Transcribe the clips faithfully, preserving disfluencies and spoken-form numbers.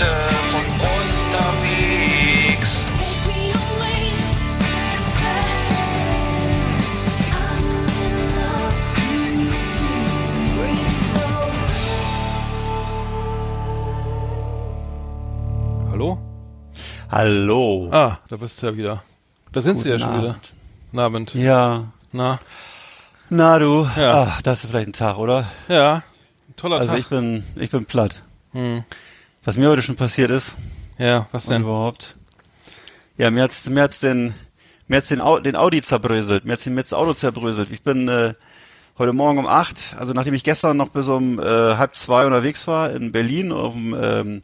Gäste von unterwegs. Hallo? Hallo. Ah, da bist du ja wieder. Da sind Guten sie ja schon Abend. wieder. Guten Abend. Ja. Na? Na du, ja. Ach, das ist vielleicht ein Tag, oder? Ja, ein toller also Tag. Also ich bin, ich bin platt. Hm. Was mir heute schon passiert ist. Ja, was denn? Überhaupt. Ja, mir hat's, mir hat's den, mir hat's den, Au, den Audi zerbröselt. Mir hat's, mir hat's das Auto zerbröselt. Ich bin äh, heute Morgen um acht, also nachdem ich gestern noch bis um äh, halb zwei unterwegs war in Berlin auf dem ähm,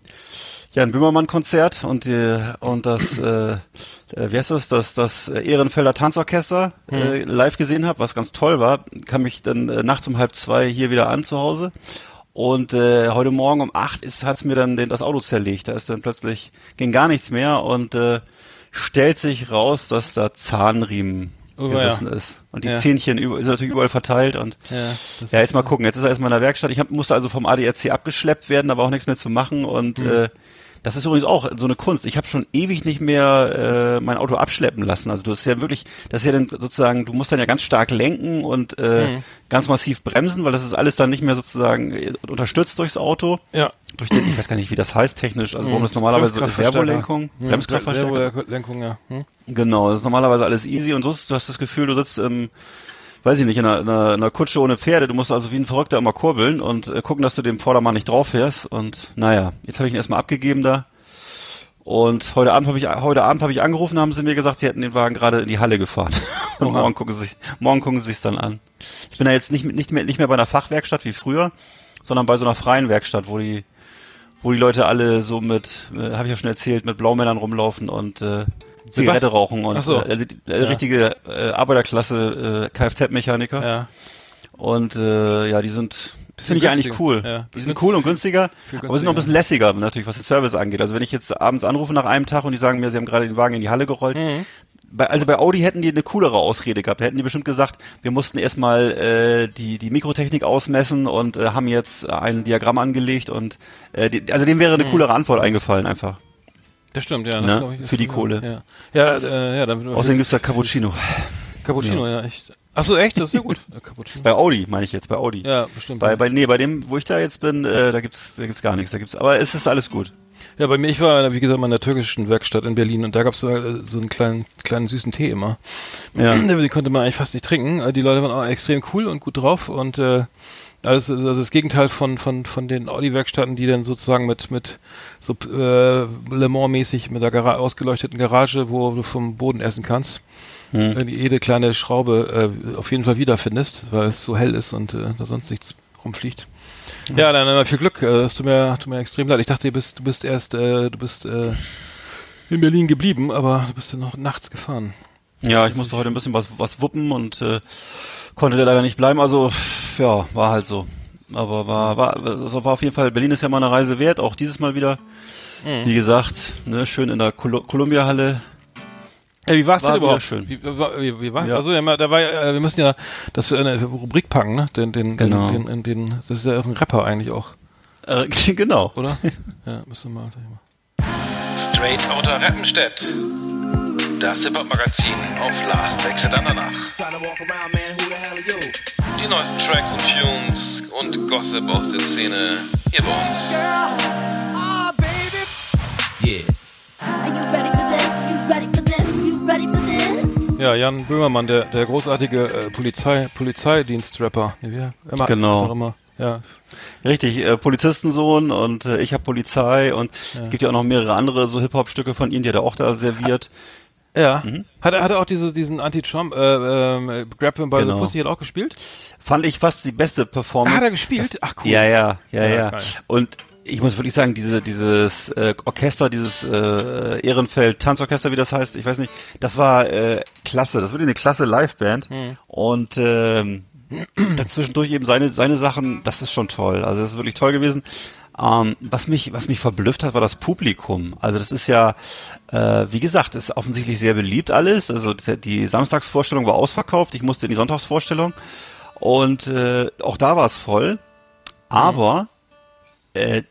Jan Böhmermann Konzert und die, und das, äh, wie heißt das, das, das Ehrenfelder Tanzorchester hm. äh, live gesehen habe, was ganz toll war, kam ich dann äh, nachts um halb zwei hier wieder an zu Hause. Und äh, heute Morgen um acht ist hat's mir dann den, das Auto zerlegt. Da ist dann plötzlich, ging gar nichts mehr und äh, stellt sich raus, dass da Zahnriemen oh, gerissen ja. ist. Und die ja. Zähnchen über, sind natürlich überall verteilt. Und ja, ja jetzt mal gucken. Jetzt ist er erstmal in der Werkstatt. Ich hab, musste also vom A D A C abgeschleppt werden, da war auch nichts mehr zu machen. Und mhm. äh, das ist übrigens auch so eine Kunst. Ich habe schon ewig nicht mehr äh, mein Auto abschleppen lassen. Also du hast ja wirklich, das ist ja dann sozusagen, du musst dann ja ganz stark lenken und äh, mhm. ganz massiv bremsen, weil das ist alles dann nicht mehr sozusagen unterstützt durchs Auto. Ja. Durch den, ich weiß gar nicht, wie das heißt technisch. Also warum mhm. das normalerweise ist Servolenkung, mhm. Bremskraftverstärker. Servolenkung, ja. Mhm. Genau, das ist normalerweise alles easy und so ist, du hast das Gefühl, du sitzt im weiß ich nicht, in einer, in einer Kutsche ohne Pferde. Du musst also wie ein Verrückter immer kurbeln und äh, gucken, dass du dem Vordermann nicht drauf fährst. Und naja, jetzt habe ich ihn erstmal abgegeben da. Und heute Abend habe ich heute Abend habe ich angerufen, haben sie mir gesagt, sie hätten den Wagen gerade in die Halle gefahren. Und morgen gucken sie sich morgen gucken sie sich's dann an. Ich bin da jetzt nicht nicht mehr nicht mehr bei einer Fachwerkstatt wie früher, sondern bei so einer freien Werkstatt, wo die wo die Leute alle so mit äh, habe ich ja schon erzählt, mit Blaumännern rumlaufen und äh, Zigarette rauchen und so. äh, äh, richtige äh, Arbeiterklasse äh, Kfz-Mechaniker. Ja. Und äh, ja, die sind, finde ich eigentlich cool. Ja. Die sind cool und günstiger, günstiger, aber sind noch ein bisschen lässiger natürlich, was den Service angeht. Also wenn ich jetzt abends anrufe nach einem Tag und die sagen mir, sie haben gerade den Wagen in die Halle gerollt, mhm. bei, also bei Audi hätten die eine coolere Ausrede gehabt. Da hätten die bestimmt gesagt, wir mussten erstmal äh, die die Mikrotechnik ausmessen und äh, haben jetzt ein Diagramm angelegt und äh, die, also dem wäre eine mhm. coolere Antwort eingefallen einfach. Das stimmt, ja. Das ne? glaube ich, das für die Kohle. Ja. Ja, äh, ja, dann außerdem gibt's da Cappuccino. Cappuccino, ja, ja echt. Achso, echt? Das ist ja gut. Cappuccino. Bei Audi, meine ich jetzt, bei Audi. Ja, bestimmt. Bei, bei, nee, bei dem, wo ich da jetzt bin, äh, da gibt's, da gibt's gar nichts. Da gibt's, aber es ist alles gut. Ja, bei mir, ich war, wie gesagt, mal in der türkischen Werkstatt in Berlin und da gab's so, äh, so einen kleinen, kleinen süßen Tee immer. Ja. Den konnte man eigentlich fast nicht trinken. Die Leute waren auch extrem cool und gut drauf und, äh, Also, also das Gegenteil von von von den Audi-Werkstätten, die dann sozusagen mit mit so äh, Le Mans-mäßig mit der Gara- ausgeleuchteten Garage, wo du vom Boden essen kannst, hm. jede kleine Schraube äh, auf jeden Fall wiederfindest, weil es so hell ist und äh, da sonst nichts rumfliegt. Hm. Ja, dann viel Glück. Das tut mir tut mir extrem leid. Ich dachte, du bist du bist erst äh, du bist äh, in Berlin geblieben, aber du bist dann noch nachts gefahren. Ja, ich musste heute ein bisschen was was wuppen und äh, konnte leider nicht bleiben, also ja, war halt so. Aber war war das war auf jeden Fall, Berlin ist ja mal eine Reise wert, auch dieses Mal wieder. Mhm. Wie gesagt, ne, schön in der Kol- Kolumbiahalle. Ja, wie war's war denn überhaupt? Schön. Wie, war, wie, wie war's? Ja. Also ja, da war ja, wir müssen ja das in eine Rubrik packen, ne? Den den genau. den, den, den, den das ist ja auch ein Rapper eigentlich auch. Äh, genau, oder? Ja, müssen wir mal. Straight Outta Rappenstedt. Das Zipp-up Magazin auf Last Exit Andernach. Die neuesten Tracks und Tunes und Gossip aus der Szene hier bei uns. Girl, oh, baby. Yeah. Ja, Jan Böhmermann, der, der großartige äh, Polizei, Polizeidienstrapper. Ja, immer, genau. Immer. Ja. Richtig, äh, Polizistensohn und äh, ich hab Polizei und ja. es gibt ja auch noch mehrere andere so Hip-Hop-Stücke von ihm, die hat er auch da serviert. Ha- Ja, mhm. hat er hat er auch diese, diesen Anti-Trump äh, äh, Grab him by genau. the Pussy hat auch gespielt? Fand ich fast die beste Performance. Ah, hat er gespielt? Das, Ach cool. Ja, ja, ja, ja. ja. Und ich muss wirklich sagen, diese dieses äh, Orchester, dieses äh, Ehrenfeld Tanzorchester, wie das heißt, ich weiß nicht, das war äh, klasse. Das wurde eine klasse Liveband mhm. und ähm, dazwischendurch eben seine seine Sachen, das ist schon toll. Also das ist wirklich toll gewesen. Um, was mich was mich verblüfft hat, war das Publikum. Also das ist ja, äh, wie gesagt, ist offensichtlich sehr beliebt alles. Also die Samstagsvorstellung war ausverkauft, ich musste in die Sonntagsvorstellung und äh, auch da war es voll. Aber mhm. äh,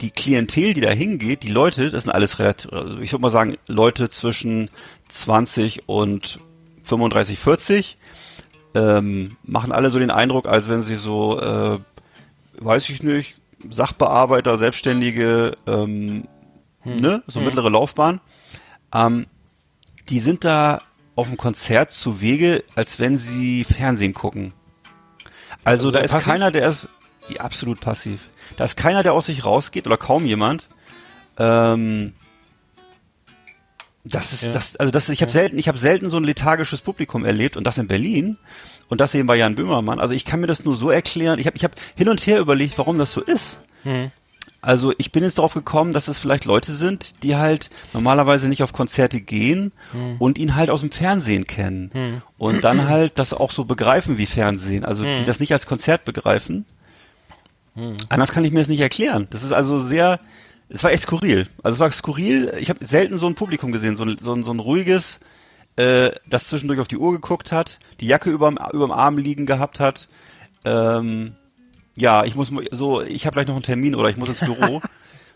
die Klientel, die da hingeht, die Leute, das sind alles relativ, ich würde mal sagen, Leute zwischen zwanzig und fünfunddreißig, vierzig, ähm, machen alle so den Eindruck, als wenn sie so, äh, weiß ich nicht, Sachbearbeiter, Selbstständige, ähm, hm. ne, so hm. mittlere Laufbahn, ähm, die sind da auf dem Konzert zuwege, als wenn sie Fernsehen gucken. Also, also da ist passiv? keiner, der ist ja, absolut passiv. Da ist keiner, der aus sich rausgeht, oder kaum jemand. Ähm, das ist, ja. das, also das, ich habe ja. selten, ich habe selten so ein lethargisches Publikum erlebt, und das in Berlin und das eben bei Jan Böhmermann. Also ich kann mir das nur so erklären. Ich habe, ich habe hin und her überlegt, warum das so ist. Mhm. Also ich bin jetzt darauf gekommen, dass es vielleicht Leute sind, die halt normalerweise nicht auf Konzerte gehen hm. und ihn halt aus dem Fernsehen kennen hm. und dann halt das auch so begreifen wie Fernsehen, also hm. die das nicht als Konzert begreifen. Hm. Anders kann ich mir das nicht erklären. Das ist also sehr, es war echt skurril. Also es war skurril, ich habe selten so ein Publikum gesehen, so ein, so ein, so ein ruhiges, äh, das zwischendurch auf die Uhr geguckt hat, die Jacke überm, überm Arm liegen gehabt hat, ähm, ja, ich muss so, ich habe gleich noch einen Termin oder ich muss ins Büro.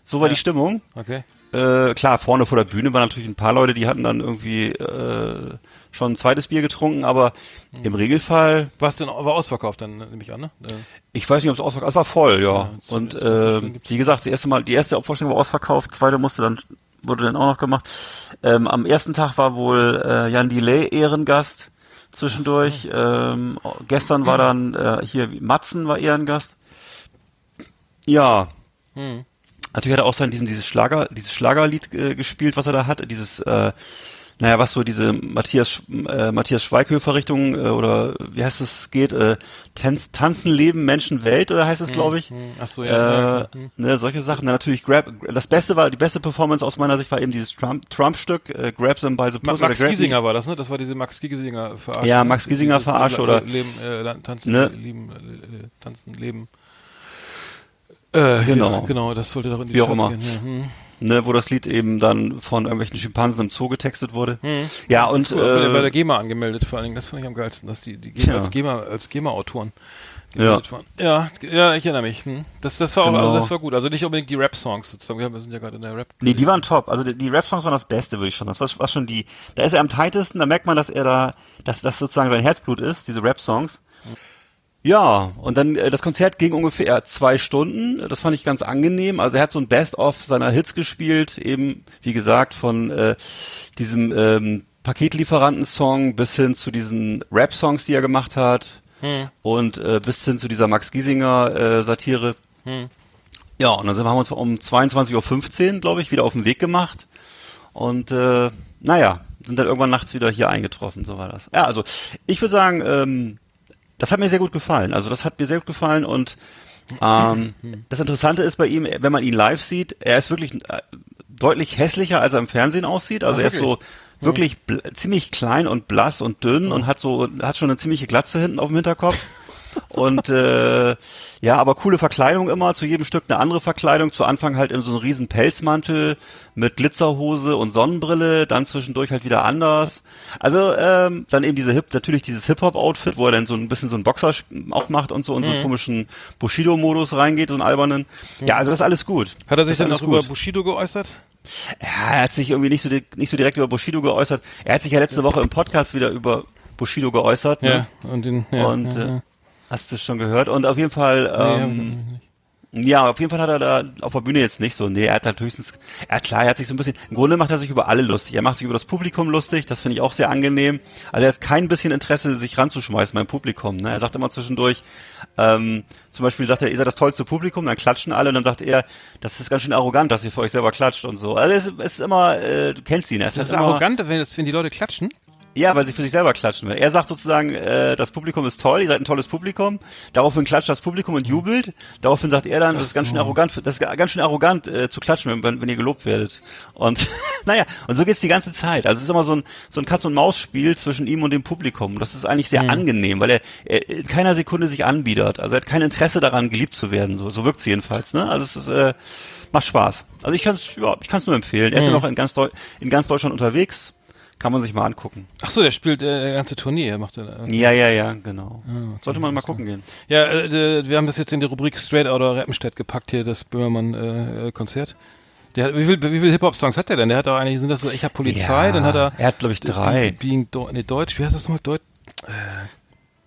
So war ja. die Stimmung. Okay. Äh, klar, vorne vor der Bühne waren natürlich ein paar Leute, die hatten dann irgendwie äh, schon ein zweites Bier getrunken, aber mhm. im Regelfall... War's denn, war ausverkauft dann, nehme ich an, ne? Äh. Ich weiß nicht, ob es ausverkauft war. Es war voll, ja. ja jetzt, Und jetzt äh, wie gesagt, das erste Mal, die erste Vorstellung war ausverkauft, zweite musste dann, wurde dann auch noch gemacht. Ähm, am ersten Tag war wohl äh, Jan Delay Ehrengast. Zwischendurch. So. Ähm, gestern war dann äh, hier Matzen war Ehrengast. Ja. Hm. Natürlich hat er auch sein diesen dieses Schlager dieses Schlagerlied äh, gespielt, was er da hat. Dieses äh, naja, was so diese Matthias äh, Matthias Schweighöfer Richtung äh, oder wie heißt es geht äh, Tanz, Tanzen Leben Menschen Welt oder heißt es hm. glaube ich. Hm. Ach so, ja. Äh, hm. Ne, solche Sachen. Dann natürlich Grab. Das Beste war die beste Performance aus meiner Sicht war eben dieses Trump Trump Stück äh, Grab Them by the Pussy. Max Giesinger war das, ne? Das war diese Max Giesinger Verarsche. Ja, Max Giesinger Verarsche oder Leben äh, Tanzen ne? Leben äh, Tanzen Leben. Äh, genau, ja, genau, das sollte doch in die Wie auch immer. Gehen. Ja. Hm. Ne, wo das Lied eben dann von irgendwelchen Schimpansen im Zoo getextet wurde. Hm. Ja, und so, äh, bei der GEMA angemeldet vor allen Dingen, das fand ich am geilsten, dass die, die ja. als GEMA als GEMA-Autoren gemeldet ja. waren. Ja, ja, ich erinnere mich. Hm. Das, das war genau. auch, also das war gut. Also nicht unbedingt die Rap-Songs sozusagen, wir sind ja gerade in der Rap. Nee, die waren top. Also die, die Rap-Songs waren das Beste, würde ich schon sagen. Das war, war schon die. Da ist er am tightesten. Da merkt man, dass er da, dass das sozusagen sein Herzblut ist, diese Rap-Songs. Hm. Ja, und dann, das Konzert ging ungefähr zwei Stunden, das fand ich ganz angenehm, also er hat so ein Best-of seiner Hits gespielt, eben, wie gesagt, von äh, diesem ähm, Paketlieferanten-Song bis hin zu diesen Rap-Songs, die er gemacht hat hm. und äh, bis hin zu dieser Max Giesinger-Satire. Äh, hm. Ja, und dann sind, haben wir uns um zweiundzwanzig Uhr fünfzehn, glaube ich, wieder auf den Weg gemacht und äh, naja, sind dann irgendwann nachts wieder hier eingetroffen, so war das. Ja, also, ich würde sagen, ähm, das hat mir sehr gut gefallen. Also das hat mir sehr gut gefallen und ähm, das Interessante ist bei ihm, wenn man ihn live sieht, er ist wirklich deutlich hässlicher, als er im Fernsehen aussieht. Also Ach, er ist so wirklich hm. ziemlich klein und blass und dünn hm. und hat so hat schon eine ziemliche Glatze hinten auf dem Hinterkopf. Und äh, ja, aber coole Verkleidung immer, zu jedem Stück eine andere Verkleidung, zu Anfang halt in so einem riesen Pelzmantel mit Glitzerhose und Sonnenbrille, dann zwischendurch halt wieder anders. Also ähm, dann eben diese Hip, natürlich dieses Hip-Hop-Outfit, wo er dann so ein bisschen so einen Boxer auch macht und so in mhm. so einen komischen Bushido-Modus reingeht, so einen albernen. Mhm. Ja, also das ist alles gut. Hat er sich dann auch über Bushido geäußert? Ja, er hat sich irgendwie nicht so, nicht so direkt über Bushido geäußert. Er hat sich ja letzte ja. Woche im Podcast wieder über Bushido geäußert. Ja, ne? und den... Ja, und, ja, ja. Äh, Hast du schon gehört? Und auf jeden Fall, ähm, nee, ja, auf jeden Fall hat er da auf der Bühne jetzt nicht so, nee, er hat halt höchstens, er klar, er hat sich so ein bisschen, im Grunde macht er sich über alle lustig, er macht sich über das Publikum lustig, das finde ich auch sehr angenehm, also er hat kein bisschen Interesse, sich ranzuschmeißen beim Publikum, ne, er sagt immer zwischendurch, ähm, zum Beispiel sagt er, ihr seid das tollste Publikum, dann klatschen alle und dann sagt er, das ist ganz schön arrogant, dass ihr für euch selber klatscht und so, also es, es ist immer, äh, du kennst ihn, er ist das halt ist immer, arrogant, wenn, wenn die Leute klatschen? Ja, weil sie für sich selber klatschen will. Er sagt sozusagen, äh, das Publikum ist toll, ihr seid ein tolles Publikum. Daraufhin klatscht das Publikum und jubelt. Daraufhin sagt er dann, das ist ganz schön arrogant, das ist ganz schön arrogant äh, zu klatschen, wenn, wenn ihr gelobt werdet. Und naja, und so geht's die ganze Zeit. Also es ist immer so ein so ein Katz-und-Maus-Spiel zwischen ihm und dem Publikum. Das ist eigentlich sehr mhm. angenehm, weil er, er in keiner Sekunde sich anbiedert. Also er hat kein Interesse daran, geliebt zu werden. So, so wirkt's jedenfalls. Ne? Also es ist, äh, macht Spaß. Also ich kann's, ja, ich kann's nur empfehlen. Er ist mhm. ja noch in ganz Deu- in ganz Deutschland unterwegs. Kann man sich mal angucken. Ach so, der spielt äh, eine ganze Tournee. Er macht, okay. Ja, ja, ja, genau. Ah, okay. Sollte man mal gucken gehen. Ja, äh, wir haben das jetzt in die Rubrik Straight Outta Rappenstedt gepackt hier, das Böhmermann-Konzert. Äh, Der hat, wie viel, wie viel Hip-Hop-Songs hat der denn? Der hat doch eigentlich, sind das so, ich hab Polizei, ja, dann hat er... Er hat, glaube ich, drei. Being Do- nee, Deutsch, wie heißt das nochmal? Deutsch? Äh.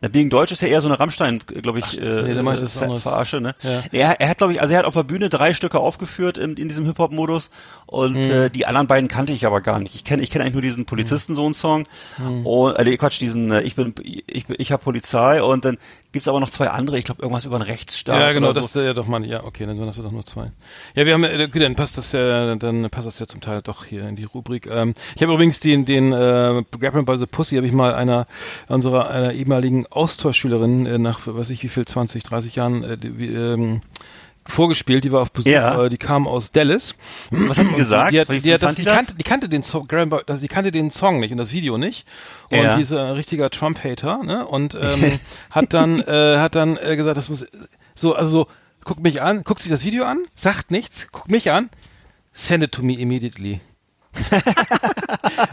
Ja, Being Deutsch ist ja eher so eine Rammstein, glaube ich, Ach, nee, äh, das Ver- Verarsche, ne? Ja. Er, er hat, glaube ich, also er hat auf der Bühne drei Stücke aufgeführt in, in diesem Hip-Hop-Modus und mhm. äh, die anderen beiden kannte ich aber gar nicht. Ich kenne ich kenne eigentlich nur diesen Polizisten, so einen Song. Mhm. Und, also, Quatsch, diesen, ich bin, ich, ich hab Polizei und dann gibt's aber noch zwei andere, ich glaube irgendwas über einen Rechtsstaat. Ja, genau, oder das so. Ist ja doch mal, ja, okay, dann waren das ja doch nur zwei. Ja, wir haben, okay, dann passt das ja, dann passt das ja zum Teil doch hier in die Rubrik. Ähm, ich habe übrigens den, den äh, Grappling by the Pussy, habe ich mal einer unserer einer ehemaligen Austauschschülerin äh, nach, weiß ich wie viel, zwanzig, dreißig Jahren, äh, die, ähm, vorgespielt, die war auf Besuch, ja. äh, die kam aus Dallas. Was hat die gesagt? Die, hat, die, hat das, die, das? Kannte, die kannte den Song, also die kannte den Song nicht und das Video nicht. Und ja. die ist ein richtiger Trump-Hater, ne? Und ähm, hat dann, äh, hat dann äh, gesagt, das muss so, also so, guckt mich an, guckt sich das Video an, sagt nichts, guckt mich an, send it to me immediately.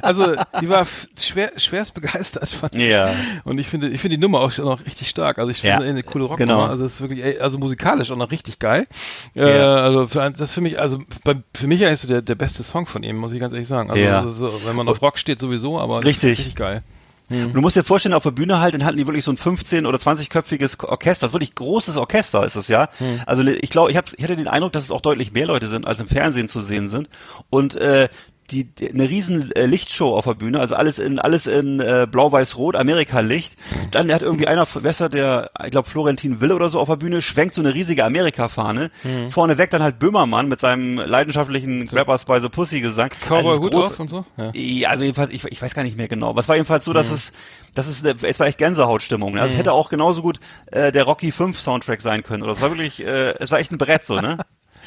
Also die war f- schwer, schwerst begeistert, fand ich. Ja. Und ich finde, ich finde die Nummer auch schon noch richtig stark. Also ich finde ja. eine coole Rocknummer. Genau. Also ist wirklich, also musikalisch auch noch richtig geil. Ja. Äh, also für, das ist für mich, also bei, für mich ist so der der beste Song von ihm, muss ich ganz ehrlich sagen. Also, ja. also so, wenn man auf Rock steht sowieso, aber richtig, richtig geil. Und du musst dir vorstellen, auf der Bühne halt, dann hatten die wirklich so ein fünfzehn- oder zwanzigköpfiges Orchester. Das ist wirklich großes Orchester, ist es ja. Mhm. Also ich glaube, ich, ich hatte den Eindruck, dass es auch deutlich mehr Leute sind, als im Fernsehen zu sehen sind. Und äh, die, die eine riesen äh, Lichtshow auf der Bühne, also alles in alles in äh, Blau-Weiß-Rot, Amerika-Licht. Dann hat irgendwie einer, besser der, ich glaube, Florentin Will oder so auf der Bühne, schwenkt so eine riesige Amerika-Fahne. Mhm. Vorneweg dann halt Böhmermann mit seinem leidenschaftlichen so. Grabbers by the Pussy-Gesang. Cowboy Hut auf und so? Ja. Ja, also jedenfalls, ich, ich weiß gar nicht mehr genau. Was war jedenfalls so, dass mhm. es Das ist, eine, es war echt Gänsehautstimmung. Ne? Also mhm. es hätte auch genauso gut äh, der Rocky fünf Soundtrack sein können. Oder es war wirklich, äh, es war echt ein Brett so, ne?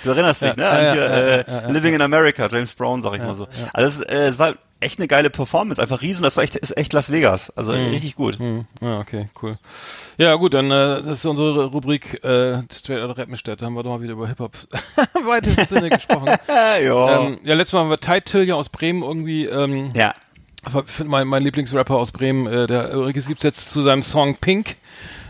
Du erinnerst dich, ja, ne? An ja, hier, ja, äh, ja, ja, Living ja. in America, James Brown, sag ich ja, mal so. Ja. Also es, äh, es war echt eine geile Performance, einfach riesen. Das war echt, ist echt Las Vegas, also mhm. richtig gut. Mhm. Ja, okay, cool. Ja gut, dann äh, das ist unsere Rubrik äh, Straight Outta Rappenstedt. Da haben wir doch mal wieder über Hip-Hop im weitesten Sinne gesprochen. ähm, ja, letztes Mal haben wir Ty Tillie aus Bremen irgendwie. Ähm, ja. Mein, mein Lieblingsrapper aus Bremen, äh, der übrigens gibt es jetzt zu seinem Song Pink,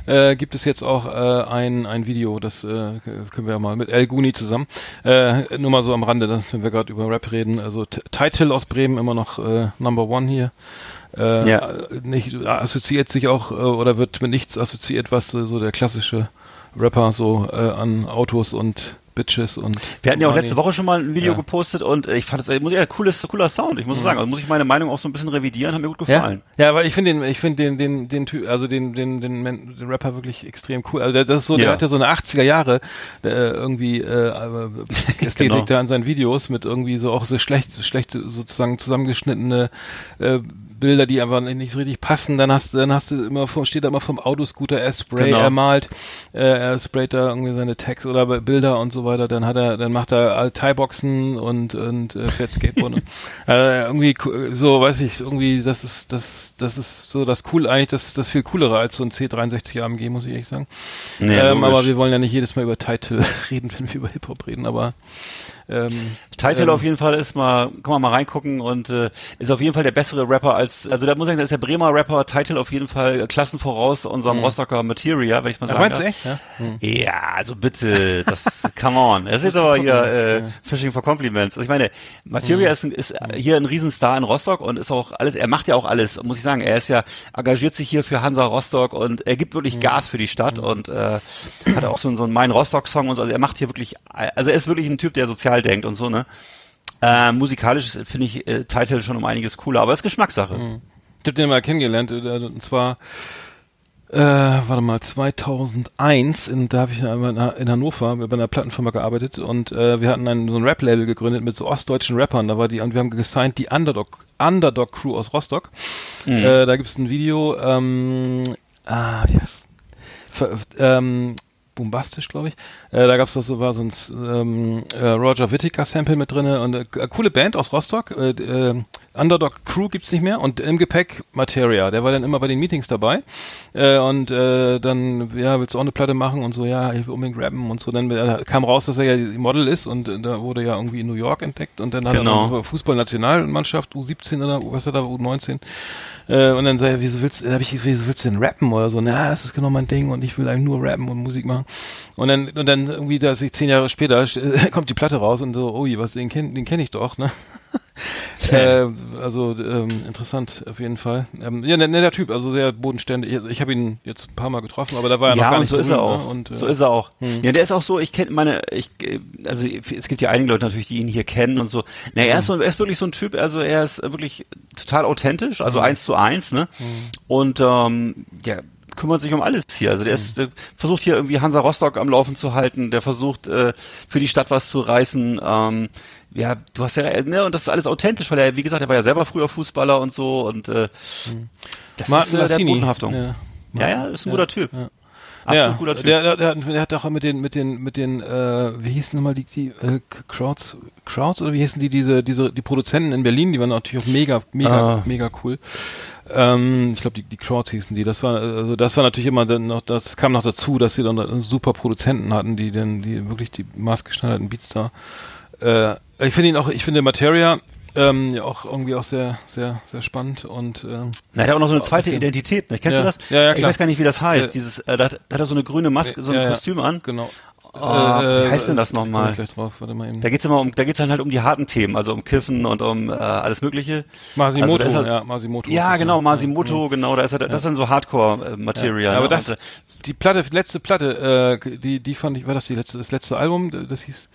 äh, gibt es jetzt auch äh, ein, ein Video, das äh, können wir ja mal mit El Guni zusammen, äh, nur mal so am Rande, das, wenn wir gerade über Rap reden, also Ty Tillie aus Bremen, immer noch äh, Number One hier, äh, ja. nicht, assoziiert sich auch äh, oder wird mit nichts assoziiert, was äh, so der klassische Rapper so äh, an Autos und Bitches und... Wir hatten ja auch letzte Woche schon mal ein Video ja. gepostet und ich fand das muss ja cooles, cooler Sound, ich muss mhm. sagen, also muss ich meine Meinung auch so ein bisschen revidieren, hat mir gut gefallen. Ja, ja, weil ich finde den ich finde den den den Typ, also den den den, den Rapper wirklich extrem cool. Also der, das ist so, der ja. hat ja so eine achtziger Jahre äh, irgendwie äh, Ästhetik genau. da in seinen Videos mit irgendwie so auch so schlecht schlecht sozusagen zusammengeschnittene äh, Bilder, die einfach nicht so richtig passen, dann hast, dann hast du immer, vom, steht da immer vom Autoscooter, er Spray, genau. er malt, äh, er sprayt da irgendwie seine Tags oder Bilder und so weiter, dann hat er, dann macht er Thai-Boxen und, und äh, fährt Skateboard und äh, irgendwie so, weiß ich, irgendwie, das ist, das, das ist so das cool, eigentlich das, das viel coolere als so ein C dreiundsechzig A M G, muss ich ehrlich sagen. Nee, ähm, aber wir wollen ja nicht jedes Mal über Titel reden, wenn wir über Hip-Hop reden, aber Ähm, Ty Tillie ähm, auf jeden Fall ist mal, kann man mal reingucken und äh, ist auf jeden Fall der bessere Rapper als, also da muss ich sagen, da ist der Bremer Rapper Ty Tillie auf jeden Fall Klassen voraus unserem mh. Rostocker Materia, wenn ich mal sagen meinst darf. Meinst du echt? Ja? ja, also bitte, das, come on. Das, das ist jetzt aber hier äh, ja. Fishing for Compliments. Also ich meine, Materia ist, ein, ist hier ein Riesenstar in Rostock und ist auch alles, er macht ja auch alles, muss ich sagen. Er ist ja, engagiert sich hier für Hansa Rostock und er gibt wirklich mh. Gas für die Stadt mh. und äh, hat auch so, so einen Mein Rostock-Song und so. Also er macht hier wirklich, also er ist wirklich ein Typ, der sozial denkt und so, ne? Äh, musikalisch finde ich äh, Ty Tillie schon um einiges cooler, aber es ist Geschmackssache. Mhm. Ich habe den mal kennengelernt, äh, und zwar äh, warte mal, zweitausendeins, in, da habe ich einmal in Hannover bei einer Plattenfirma gearbeitet und äh, wir hatten einen, so ein Rap-Label gegründet mit so ostdeutschen Rappern, da war die, und wir haben gesigned die Underdog, Underdog-Crew aus Rostock. Mhm. Äh, da gibt es ein Video, ähm, ah, wie heißt es? Ähm, Bombastisch, glaube ich. Äh, da gab's doch so, war so ein ähm, äh, Roger Whittaker Sample mit drinne und äh, coole Band aus Rostock. Äh, äh, Underdog-Crew gibt's nicht mehr und im Gepäck Materia. Der war dann immer bei den Meetings dabei äh, und äh, dann, ja, willst du auch eine Platte machen und so, ja, ich will unbedingt rappen und so. Dann äh, kam raus, dass er ja Model ist und äh, da wurde ja irgendwie in New York entdeckt und dann hat genau. er eine Fußballnationalmannschaft, U siebzehn oder was hat er da, U neunzehn äh, und dann sagt er, wieso willst, hab ich, wieso willst du denn rappen oder so? Na, das ist genau mein Ding und ich will eigentlich nur rappen und Musik machen. Und dann, und dann irgendwie, dass ich zehn Jahre später kommt die Platte raus und so, oh je, was, den kenne den kenn ich doch, ne? Okay. Äh, also ähm, interessant auf jeden Fall. Ähm, ja, netter Typ, also sehr bodenständig. Ich, ich habe ihn jetzt ein paar Mal getroffen, aber da war er ja noch gar nicht so drin, ist er auch. Ne? Und, äh, so ist er auch. Hm. Ja, der ist auch so. Ich kenne meine, ich also es gibt ja einige Leute natürlich, die ihn hier kennen und so. Na, er, hm. ist so, er ist wirklich so ein Typ. Also er ist wirklich total authentisch, also hm. eins zu eins, ne? Hm. Und ähm, ja. kümmert sich um alles hier. Also der, mhm. ist, der versucht hier irgendwie Hansa Rostock am Laufen zu halten, der versucht äh, für die Stadt was zu reißen. Ähm, ja, du hast ja, ne, und das ist alles authentisch, weil er, wie gesagt, er war ja selber früher Fußballer und so und äh, das Martin ist äh, der Bodenhaftung. Ja. ja, ja, ist ein ja. guter Typ. Ja. Absolut ja, guter Typ. Der, der, der, der hat auch mit den, mit den, mit den, äh, wie hießen nochmal die, die äh, Crowds, Crowds oder wie hießen die, diese, diese, die Produzenten in Berlin, die waren natürlich auch mega, mega, ah. mega cool. Ähm, ich glaube, die, die Crowds hießen die. Das war, also das war natürlich immer dann noch, das kam noch dazu, dass sie dann super Produzenten hatten, die dann, die wirklich die maßgeschneiderten Beats da. Äh, ich finde ihn auch, ich finde Materia Ähm, ja, auch irgendwie auch sehr, sehr, sehr spannend und, ähm. Na, er hat auch noch so eine zweite bisschen, Identität, ne? Kennst ja, du das? Ja, ja, klar. Ich weiß gar nicht, wie das heißt. Äh, Dieses, äh, da, da hat er so eine grüne Maske, so ein ja, Kostüm an. Genau. Oh, äh, wie heißt denn das nochmal? Ich bin gleich drauf, warte mal eben. Da geht's immer um, da geht's dann halt um die harten Themen, also um Kiffen und um, äh, alles Mögliche. Mamasimoto, also, ja, Mamasimoto. Ja, genau, Mamasimoto, ja. genau, da ist er, das ist dann so Hardcore-Material. Ja, aber ne? das, und, die Platte, letzte Platte, äh, die, die fand ich, war das die letzte, das letzte Album, das hieß,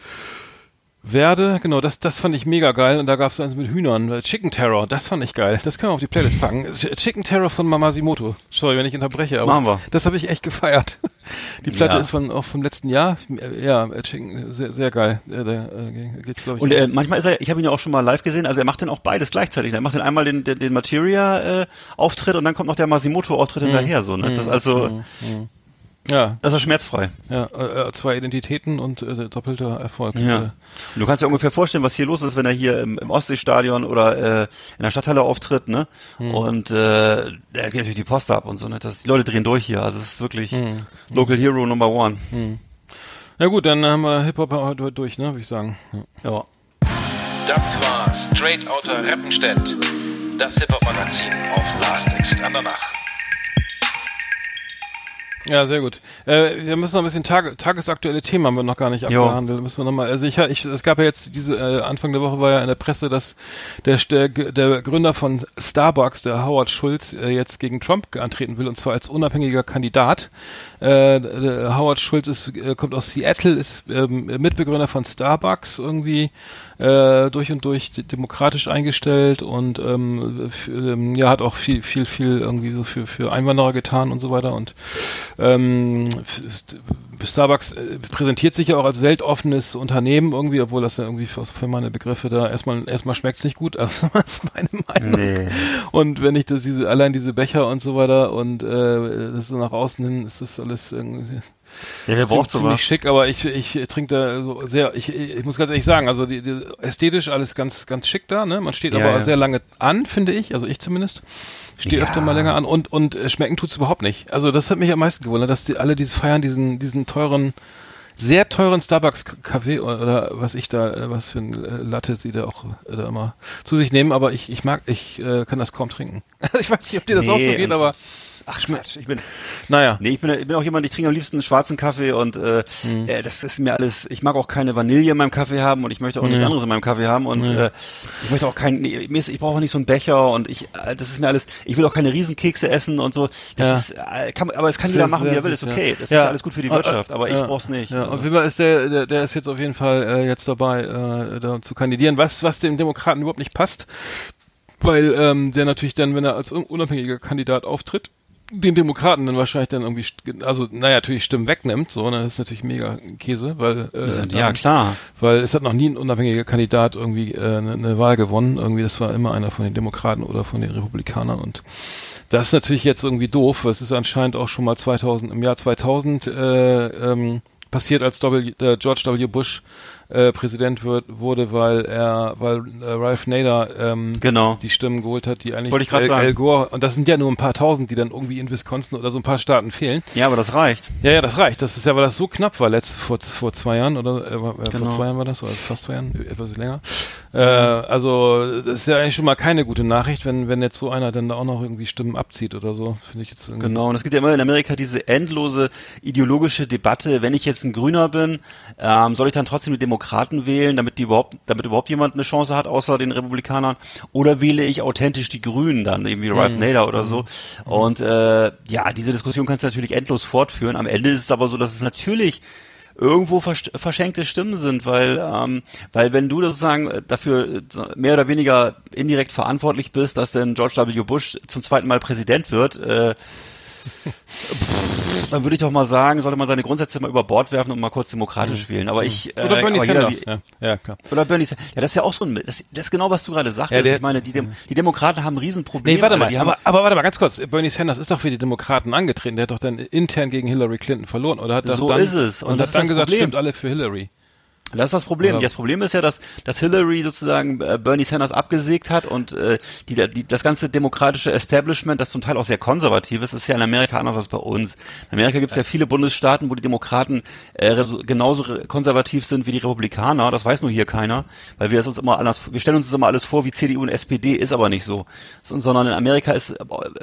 Werde, genau, das das fand ich mega geil und da gab es eins mit Hühnern, Chicken Terror, das fand ich geil, das können wir auf die Playlist packen. Chicken Terror von Mamasimoto, sorry, wenn ich unterbreche, aber Machen wir. das habe ich echt gefeiert. Die Platte ja. ist von auch vom letzten Jahr, ja, Chicken, sehr, sehr geil. Äh, da, äh, geht's, glaub ich, und äh, manchmal ist er, ich habe ihn ja auch schon mal live gesehen, also er macht dann auch beides gleichzeitig, er macht dann einmal den den, den Materia-Auftritt äh, und dann kommt noch der Mamasimoto-Auftritt hm. hinterher, so, ne, hm. das also... Hm. Hm. Ja. Das ist schmerzfrei. Ja, äh, zwei Identitäten und äh, doppelter Erfolg. Ja. Und du kannst dir ungefähr vorstellen, was hier los ist, wenn er hier im, im Ostseestadion oder äh, in der Stadthalle auftritt, ne? Hm. Und äh, er geht natürlich die Post ab und so, ne? Das, die Leute drehen durch hier. Also es ist wirklich hm. Local hm. Hero Number One. Hm. Na gut, dann haben wir Hip-Hop durch, ne? Würde ich sagen. Ja. ja. Das war Straight Outta Rappenstedt. Das Hip-Hop-Magazin auf Last Exit an der Nacht. Ja, sehr gut. Äh, wir müssen noch ein bisschen Tag tagesaktuelle Themen haben wir noch gar nicht abgehandelt. Müssen wir noch mal, also ich, ich, es gab ja jetzt diese äh, Anfang der Woche war ja in der Presse, dass der der Gründer von Starbucks, der Howard Schultz, äh, jetzt gegen Trump antreten will und zwar als unabhängiger Kandidat. Äh, Howard Schultz ist, äh, kommt aus Seattle, ist ähm, Mitbegründer von Starbucks irgendwie. Äh, durch und durch demokratisch eingestellt und ähm, ähm, ja, hat auch viel, viel, viel irgendwie so für, für Einwanderer getan und so weiter und ähm, Starbucks präsentiert sich ja auch als weltoffenes Unternehmen irgendwie, obwohl das ja irgendwie für, für meine Begriffe da erstmal erstmal schmeckt's nicht gut, also das ist meine Meinung. Nee. Und wenn ich das diese allein diese Becher und so weiter und äh, das ist nach außen hin ist das alles irgendwie ja, wer braucht sowas? Ziemlich schick, aber ich, ich trinke da so sehr, ich, ich muss ganz ehrlich sagen, also die, die ästhetisch alles ganz, ganz schick da, ne? Man steht ja, aber ja. sehr lange an, finde ich, also ich zumindest. Stehe ja. öfter mal länger an und, und schmecken tut's überhaupt nicht. Also das hat mich am meisten gewundert, dass die alle diese feiern, diesen, diesen teuren, sehr teuren Starbucks-Kaffee oder was ich da, was für ein Latte sie da auch da immer zu sich nehmen, aber ich, ich mag, ich äh, kann das kaum trinken. Ich weiß nicht, ob dir das nee, auch so geht, aber. Ach Quatsch, ich bin, naja. Nee, ich bin, ich bin auch jemand, ich trinke am liebsten einen schwarzen Kaffee und äh, mhm. äh, das ist mir alles, ich mag auch keine Vanille in meinem Kaffee haben und ich möchte auch mhm. nichts anderes in meinem Kaffee haben und mhm. äh, ich möchte auch keinen, ich brauche auch nicht so einen Becher und ich, äh, das ist mir alles, ich will auch keine Riesenkekse essen und so, das ja. ist, äh, kann, aber es kann sehr, jeder machen, wie er will, ist okay, das ja. ist alles gut für die Wirtschaft, aber ja. ich brauch's nicht. Ja. Also. Auf jeden Fall ist der, der, der ist jetzt auf jeden Fall äh, jetzt dabei, äh, da zu kandidieren, was, was dem Demokraten überhaupt nicht passt, weil ähm, der natürlich dann, wenn er als unabhängiger Kandidat auftritt, den Demokraten dann wahrscheinlich dann irgendwie, also naja, natürlich Stimmen wegnimmt, so, ne, das ist natürlich mega Käse, weil äh, ja, dann, ja klar, weil es hat noch nie ein unabhängiger Kandidat irgendwie äh, eine, eine Wahl gewonnen, irgendwie das war immer einer von den Demokraten oder von den Republikanern und das ist natürlich jetzt irgendwie doof, weil es ist anscheinend auch schon mal zweitausend im Jahr zweitausend äh, ähm, passiert, als Doppel, äh, George W. Bush äh, Präsident wird, wurde, weil er, weil äh, Ralph Nader ähm, genau. die Stimmen geholt hat, die eigentlich Wollte ich grad Al, sagen. Al Gore, und das sind ja nur ein paar tausend, die dann irgendwie in Wisconsin oder so ein paar Staaten fehlen. Ja, aber das reicht. Ja, ja, das reicht. Das ist ja, weil das so knapp war, letzt, vor, vor zwei Jahren oder äh, vor genau. zwei Jahren war das, oder fast zwei Jahren, etwas länger. Äh, also das ist ja eigentlich schon mal keine gute Nachricht, wenn, wenn jetzt so einer dann da auch noch irgendwie Stimmen abzieht oder so, finde ich jetzt irgendwie. Genau, und es gibt ja immer in Amerika diese endlose ideologische Debatte, wenn ich jetzt ein Grüner bin, ähm, soll ich dann trotzdem die Demokraten wählen, damit die überhaupt, damit überhaupt jemand eine Chance hat, außer den Republikanern, oder wähle ich authentisch die Grünen dann, irgendwie Ralph mhm. Nader oder so. Und äh, ja, diese Diskussion kannst du natürlich endlos fortführen. Am Ende ist es aber so, dass es natürlich irgendwo vers- verschenkte Stimmen sind, weil ähm, weil wenn du sozusagen dafür mehr oder weniger indirekt verantwortlich bist, dass denn George W. Bush zum zweiten Mal Präsident wird, äh, pff, dann würde ich doch mal sagen, sollte man seine Grundsätze mal über Bord werfen und mal kurz demokratisch mhm. wählen. Aber ich äh, oder Bernie Sanders. Ja. Ja, klar. Oder Bernie Sanders. Ja, das ist ja auch so ein, das, das ist genau, was du gerade sagtest. Ja, der, ich meine, die, Dem- die Demokraten haben ein Riesenproblem. Nee, warte mal. Die haben, aber, aber warte mal, ganz kurz. Bernie Sanders ist doch für die Demokraten angetreten. Der hat doch dann intern gegen Hillary Clinton verloren, oder hat das so dann, ist es. Und, und das hat dann gesagt, Problem. Stimmt alle für Hillary. Das ist das Problem. Ja. Das Problem ist ja, dass, dass Hillary sozusagen äh, Bernie Sanders abgesägt hat und äh, die, die, das ganze demokratische Establishment, das zum Teil auch sehr konservativ ist, ist ja in Amerika anders als bei uns. In Amerika gibt es ja viele Bundesstaaten, wo die Demokraten äh, genauso konservativ sind wie die Republikaner. Das weiß nur hier keiner, weil wir es uns immer anders, wir stellen uns das immer alles vor wie C D U und S P D, ist aber nicht so. Sondern in Amerika ist,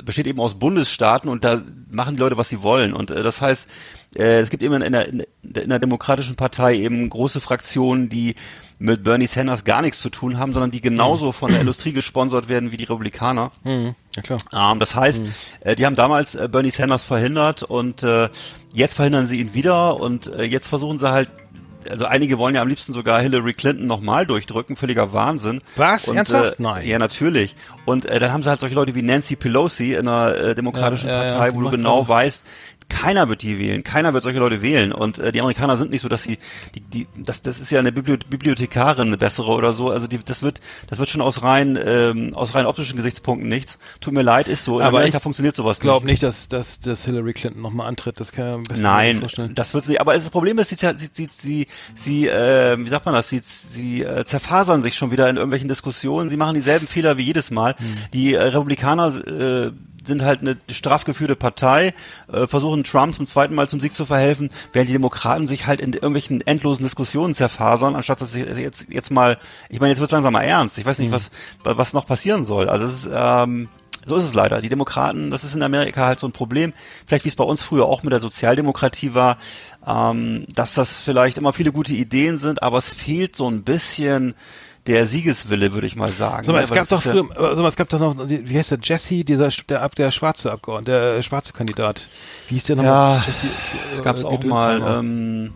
besteht eben aus Bundesstaaten und da machen die Leute, was sie wollen. Und äh, das heißt, es gibt eben in der, in der demokratischen Partei eben große Fraktionen, die mit Bernie Sanders gar nichts zu tun haben, sondern die genauso von der Industrie gesponsert werden wie die Republikaner. Mhm. Ja, klar. Ähm, das heißt, mhm. die haben damals Bernie Sanders verhindert und äh, jetzt verhindern sie ihn wieder und äh, jetzt versuchen sie halt, also einige wollen ja am liebsten sogar Hillary Clinton nochmal durchdrücken, völliger Wahnsinn. Was? Und, ernsthaft? Äh, Nein. Ja, natürlich. Und äh, dann haben sie halt solche Leute wie Nancy Pelosi in einer äh, demokratischen ja, ja, Partei, ja, wo du genau auch. weißt, keiner wird die wählen, keiner wird solche Leute wählen und äh, die Amerikaner sind nicht so, dass sie die, die, das, das ist ja eine Bibliothekarin, eine bessere oder so, also die, das wird das wird schon aus rein ähm, aus rein optischen Gesichtspunkten nichts, tut mir leid, ist so, in aber Amerika funktioniert sowas nicht. Ich glaube nicht, dass, dass, dass Hillary Clinton nochmal antritt, das kann ich mir ein bisschen Nein, vorstellen. Nein, das wird sie nicht, aber das Problem ist, sie, sie, sie, sie, sie äh, wie sagt man das, sie, sie äh, zerfasern sich schon wieder in irgendwelchen Diskussionen, sie machen dieselben Fehler wie jedes Mal, hm. die äh, Republikaner äh, sind halt eine straff geführte Partei, äh, versuchen Trump zum zweiten Mal zum Sieg zu verhelfen, während die Demokraten sich halt in irgendwelchen endlosen Diskussionen zerfasern, anstatt dass sie jetzt jetzt mal, ich meine, jetzt wird's langsam mal ernst. Ich weiß nicht, mhm. was was noch passieren soll. Also es ist, ähm, so ist es leider. Die Demokraten, das ist in Amerika halt so ein Problem, vielleicht wie es bei uns früher auch mit der Sozialdemokratie war, ähm, dass das vielleicht immer viele gute Ideen sind, aber es fehlt so ein bisschen der Siegeswille, würde ich mal sagen. So, es, gab doch früher, also, es gab doch noch, wie heißt der, Jesse, dieser, der, der schwarze Abgeordnete, der schwarze Kandidat. Wie hieß der nochmal? Ja, gab es äh, auch mal, ähm,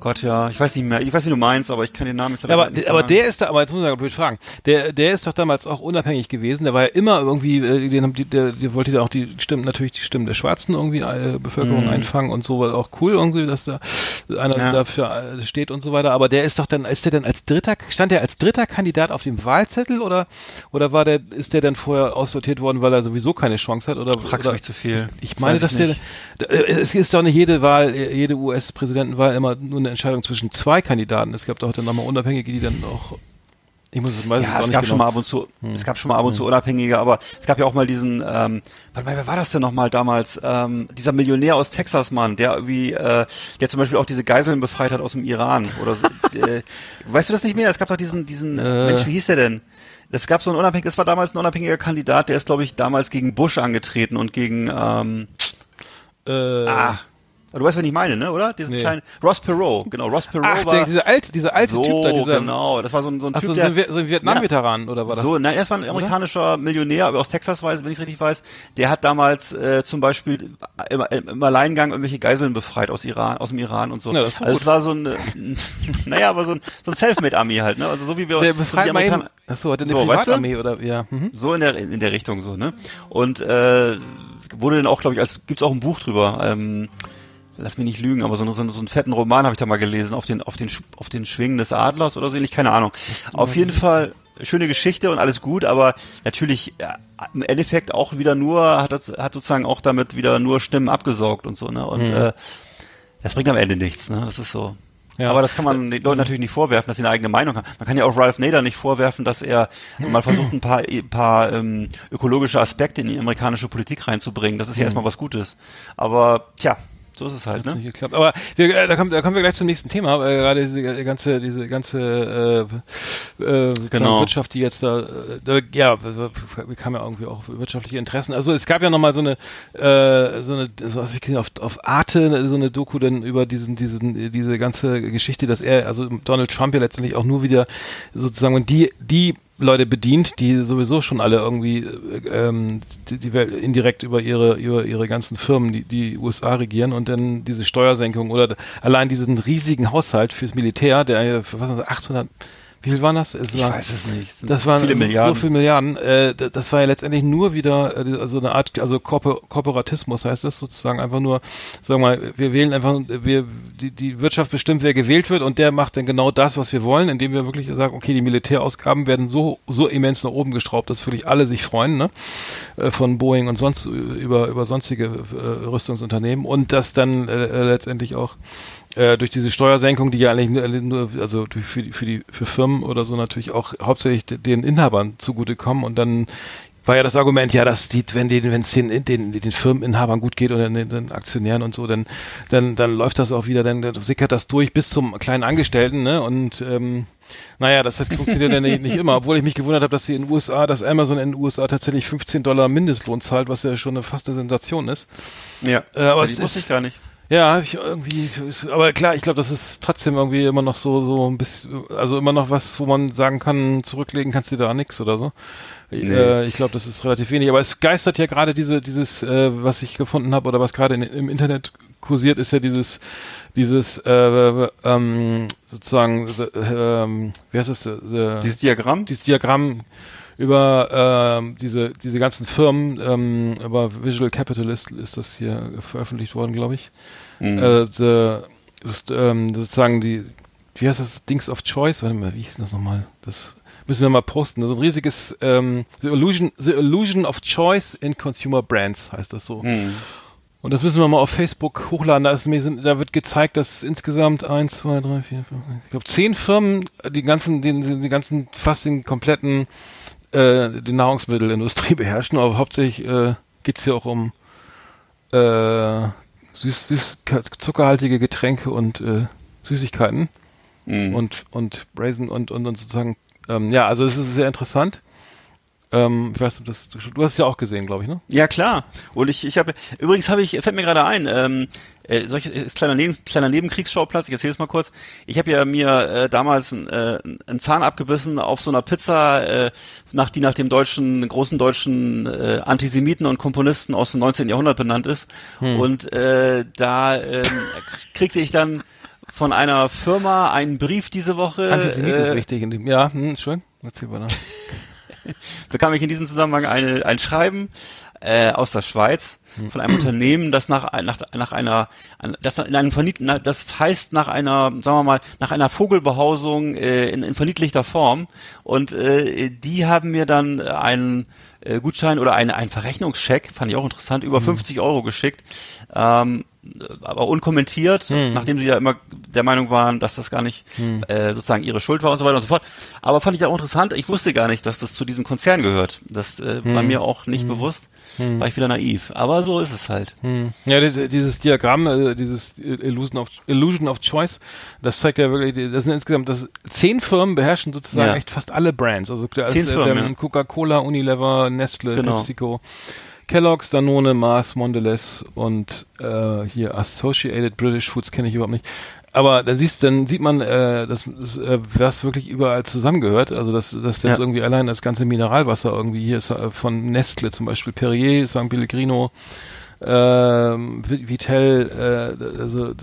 Gott, ja, ich weiß nicht mehr, ich weiß, wie du meinst, aber ich kann den Namen jetzt ja, aber, nicht aber sagen. Aber der ist da, aber jetzt muss ich mal blöd fragen, der, der ist doch damals auch unabhängig gewesen, der war ja immer irgendwie, äh, den haben die, der, der wollte da auch die Stimmen, natürlich die Stimmen der Schwarzen irgendwie, äh, Bevölkerung mm. einfangen und so, war auch cool irgendwie, dass da einer ja. dafür steht und so weiter, aber der ist doch dann, ist der dann als dritter, stand der als dritter Kandidat auf dem Wahlzettel oder, oder war der, ist der dann vorher aussortiert worden, weil er sowieso keine Chance hat oder? Fragst oder, mich zu viel. Ich das meine, dass der, es ist doch nicht jede Wahl, jede U S-Präsidentenwahl immer nur eine Entscheidung zwischen zwei Kandidaten. Es gab doch dann nochmal Unabhängige, die dann auch ich muss es meistens ja, auch es nicht gab genau. schon mal ab und zu, hm. es gab schon mal ab und zu Unabhängige, aber es gab ja auch mal diesen, ähm, wer war das denn nochmal damals? Ähm, dieser Millionär aus Texas, Mann, der irgendwie, äh, der zum Beispiel auch diese Geiseln befreit hat aus dem Iran oder so, äh, weißt du das nicht mehr? Es gab doch diesen, diesen äh. Mensch, wie hieß der denn? Das gab so ein unabhängiger, es war damals ein unabhängiger Kandidat, der ist, glaube ich, damals gegen Bush angetreten und gegen, ähm, äh. ah. Du weißt, wen ich meine, ne, oder? Diesen nee. kleinen Ross Perot, genau, Ross Perot Ach, war... Ach, dieser alte, dieser alte so, Typ da, dieser... genau, das war so ein, so ein Ach, Typ, so, der... so ein Vietnam-Veteran, ja, oder war das? So, nein, das war ein amerikanischer oder? Millionär, aber aus Texas, weiß, wenn ich es richtig weiß, der hat damals äh, zum Beispiel im, im Alleingang irgendwelche Geiseln befreit aus Iran, aus dem Iran und so. Ja, das also es war so ein, naja, aber so ein, so ein Selfmade-Army halt, ne, also so wie wir... Der befreit so mal eben... Achso, hat der eine so, Privatarmee, weißt du? Oder... ja. Mhm. So in der, in der Richtung so, ne, und äh, wurde dann auch, glaube ich, als gibt's auch ein Buch drüber, ähm... lass mich nicht lügen, aber so, so, so einen fetten Roman habe ich da mal gelesen, auf den, auf den, auf den Schwingen des Adlers oder so ähnlich, keine Ahnung. Auf jeden Fall schöne Geschichte und alles gut, aber natürlich ja, im Endeffekt auch wieder nur, hat das, hat sozusagen auch damit wieder nur Stimmen abgesaugt und so, ne, und, mhm. äh, das bringt am Ende nichts, ne, das ist so. Ja. Aber das kann man den Leuten natürlich nicht vorwerfen, dass sie eine eigene Meinung haben. Man kann ja auch Ralph Nader nicht vorwerfen, dass er mal versucht, ein paar, ein paar ähm, ökologische Aspekte in die amerikanische Politik reinzubringen. Das ist ja erstmal was Gutes. Aber tja, so ist es halt, ne? Nicht geklappt. Aber wir, äh, da, kommen, da kommen wir gleich zum nächsten Thema. Aber, äh, gerade diese äh, ganze, diese ganze äh, äh, genau. Wirtschaft, die jetzt da, äh, ja, wir kamen ja irgendwie auch auf wirtschaftliche Interessen. Also es gab ja nochmal so eine, äh, so eine, so was ich gesehen, auf, auf Arte so eine Doku dann über diesen, diesen, diese ganze Geschichte, dass er, also Donald Trump ja letztendlich auch nur wieder sozusagen die, die Leute bedient, die sowieso schon alle irgendwie ähm, die, die Welt indirekt über ihre über ihre ganzen Firmen, die die U S A regieren, und dann diese Steuersenkung oder allein diesen riesigen Haushalt fürs Militär, der für was achthundert, wie viel waren das? Es ich war, weiß es nicht. Das waren viele so, Milliarden. so viele Milliarden. Äh, das war ja letztendlich nur wieder äh, so also eine Art, also Korpor- Korporatismus heißt das sozusagen, einfach nur, sagen wir mal, wir wählen einfach, wir die, die Wirtschaft bestimmt, wer gewählt wird, und der macht dann genau das, was wir wollen, indem wir wirklich sagen, okay, die Militärausgaben werden so so immens nach oben gestraubt, dass wirklich alle sich freuen, ne? Äh, von Boeing und sonst über über sonstige äh, Rüstungsunternehmen, und das dann äh, äh, letztendlich auch durch diese Steuersenkung, die ja eigentlich nur, also für die, für die, für Firmen oder so natürlich auch hauptsächlich den Inhabern zugutekommen, und dann war ja das Argument, ja, dass die, wenn den, wenn es den, den, den Firmeninhabern gut geht oder den, den Aktionären und so, dann, dann, dann läuft das auch wieder, dann, dann sickert das durch bis zum kleinen Angestellten, ne, und, ähm, naja, das funktioniert ja nicht, nicht immer, obwohl ich mich gewundert habe, dass sie in den U S A, dass Amazon in den U S A tatsächlich fünfzehn Dollar Mindestlohn zahlt, was ja schon eine, fast eine Sensation ist. Ja, äh, aber das wusste ich gar nicht. Ja, ich irgendwie, aber klar, ich glaube, das ist trotzdem irgendwie immer noch so, so ein bisschen, also immer noch was, wo man sagen kann, zurücklegen kannst du da nix oder so. Nee. Äh, ich glaube, das ist relativ wenig, aber es geistert ja gerade diese, dieses, äh, was ich gefunden habe oder was gerade in, im Internet kursiert, ist ja dieses, dieses, äh, ähm, sozusagen, ähm, wie heißt das? The, dieses Diagramm? Dieses Diagramm. Über ähm, diese diese ganzen Firmen, ähm, über Visual Capitalist ist das hier veröffentlicht worden, glaube ich. Mhm. Äh, the, ist, ähm, sozusagen die, wie heißt das, Dings of Choice? Warte mal, wie hieß das nochmal? Das müssen wir mal posten. Das ist ein riesiges ähm, The Illusion, The Illusion of Choice in Consumer Brands heißt das so. Mhm. Und das müssen wir mal auf Facebook hochladen. Da, ist, da wird gezeigt, dass insgesamt eins, zwei, drei, vier, fünf, ich glaube zehn Firmen die ganzen, den, die ganzen, fast den kompletten die Nahrungsmittelindustrie beherrschen, aber hauptsächlich äh, geht es hier auch um äh, süß, süß, zuckerhaltige Getränke und äh, Süßigkeiten mm. und und Raisin und, und, und sozusagen, ähm, ja, also es ist sehr interessant. Ähm, ich weiß, das, du hast es ja auch gesehen, glaube ich, ne? Ja, klar. Und ich, ich habe, übrigens habe ich, fällt mir gerade ein, ähm, Äh, solches ist kleiner, Neben, kleiner Nebenkriegsschauplatz, ich erzähle es mal kurz. Ich habe ja mir äh, damals einen äh, Zahn abgebissen auf so einer Pizza, äh, nach, die nach dem deutschen, großen deutschen äh, Antisemiten und Komponisten aus dem neunzehnten Jahrhundert benannt ist. Hm. Und äh, da äh, kriegte ich dann von einer Firma einen Brief diese Woche. Antisemit äh, ist wichtig in dem, ja, hm, schön. Erzähl mal. Bekam ich in diesem Zusammenhang eine, ein Schreiben äh, aus der Schweiz von einem Unternehmen, das nach nach nach einer das in einem verniedlich, das heißt nach einer, sagen wir mal, nach einer Vogelbehausung äh, in, in verniedlichter Form, und äh, die haben mir dann einen äh, Gutschein oder einen einen Verrechnungscheck, fand ich auch interessant, über mhm. fünfzig Euro geschickt, ähm, aber unkommentiert, mhm. nachdem sie ja immer der Meinung waren, dass das gar nicht mhm. äh, sozusagen ihre Schuld war und so weiter und so fort. Aber fand ich auch interessant. Ich wusste gar nicht, dass das zu diesem Konzern gehört. Das äh, mhm. war mir auch nicht mhm. bewusst. Hm. War ich wieder naiv. Aber so ist es halt. Hm. Ja, dieses, dieses Diagramm, äh, dieses Illusion of, Illusion of Choice, das zeigt ja wirklich, das sind insgesamt, das zehn Firmen beherrschen sozusagen ja. echt fast alle Brands. Also da ist Firmen, ähm, ja. Coca-Cola, Unilever, Nestlé, genau. PepsiCo, Kellogg's, Danone, Mars, Mondelez und äh, hier Associated British Foods kenne ich überhaupt nicht. Aber da siehst, dann sieht man, äh, dass das, äh, was wirklich überall zusammengehört. Also dass das jetzt ja. irgendwie allein das ganze Mineralwasser irgendwie hier ist äh, von Nestlé zum Beispiel, Perrier, San Pellegrino, äh, Vittel, äh, also,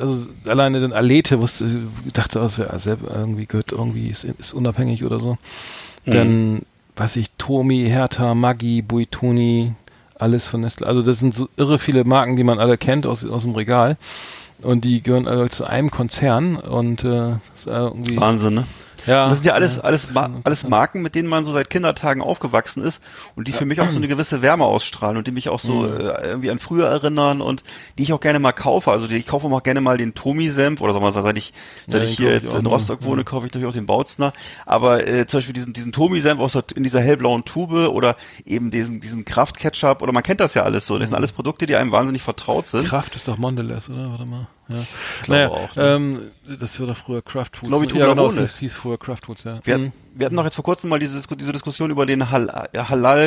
also alleine dann Alete wusste, dachte, das wäre selber irgendwie gehört, irgendwie ist, ist unabhängig oder so. Mhm. Dann weiß ich, Tomi, Hertha, Maggi, Buitoni, alles von Nestlé. Also das sind so irre viele Marken, die man alle kennt aus aus dem Regal. Und die gehören also zu einem Konzern und äh, ist irgendwie Wahnsinn, ne? Ja, und das sind ja alles, ja, alles, alles Marken, mit denen man so seit Kindertagen aufgewachsen ist und die für mich auch so eine gewisse Wärme ausstrahlen und die mich auch so äh, irgendwie an früher erinnern und die ich auch gerne mal kaufe. Also die, ich kaufe auch gerne mal den Tomi-Senf oder sagen wir mal, seit ich, seit ja, ich hier ich jetzt in Rostock wohne, ja. kaufe ich natürlich auch den Bautzner. Aber äh, zum Beispiel diesen, diesen Tomi-Senf aus der, in dieser hellblauen Tube oder eben diesen, diesen Kraft-Ketchup oder man kennt das ja alles so. Das sind alles Produkte, die einem wahnsinnig vertraut sind. Kraft ist doch Mondelez, oder? Warte mal. Ja. Ich glaube naja, auch. Ne? Ähm, das war doch früher Kraft Foods. Glaube ich, ja, genau, das hieß früher Kraft Foods, ja. Wir, mhm. wir hatten doch jetzt vor kurzem mal diese, diese Diskussion über den Halal, Halal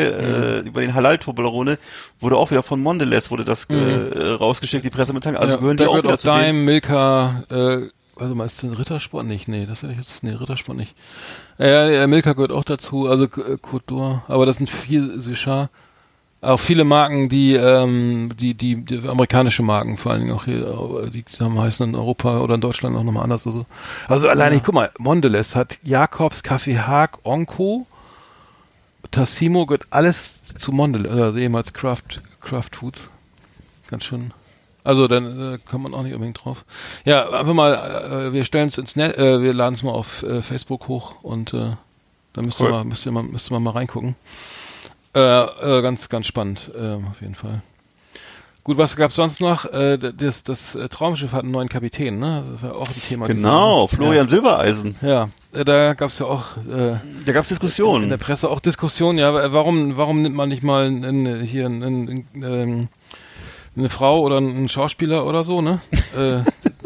mhm. äh, über den Halal-Toblerone, wurde auch wieder von Mondelez, wurde das mhm. äh, rausgeschickt, die Pressemitteilung. Also ja, gehören die auch wieder auch zu Dime, den... Milka, äh, also mal ist das Rittersport nicht, nee, das hätte ich jetzt, nee, Rittersport nicht. Äh, ja, Milka gehört auch dazu, also äh, Côte d'Or, aber das sind viel Suchard. Auch viele Marken, die, ähm, die, die, die amerikanische Marken, vor allen Dingen auch hier, die haben heißen in Europa oder in Deutschland auch nochmal anders oder so. Also alleine, ja. guck mal, Mondelez hat Jakobs, Kaffee Haag, Onco, Tassimo, gehört alles zu Mondelez, also ehemals Kraft, Kraft Foods. Ganz schön. Also dann äh, kann man auch nicht unbedingt drauf. Ja, einfach mal, äh, wir stellen es ins Netz, äh, wir laden es mal auf äh, Facebook hoch und äh, da müsst cool. ihr mal, müsst ihr mal, müsst ihr mal, mal reingucken. Äh, äh, ganz, ganz spannend, äh, auf jeden Fall. Gut, was gab's sonst noch? Äh, das das äh, Traumschiff hat einen neuen Kapitän, ne? Das war auch ein Thema. Genau, Florian ja. Silbereisen. Ja, äh, da gab's ja auch... Äh, da gab's Diskussionen. In, in der Presse auch Diskussionen, ja. Warum warum nimmt man nicht mal in, hier in, in, in, eine Frau oder einen Schauspieler oder so, ne? äh,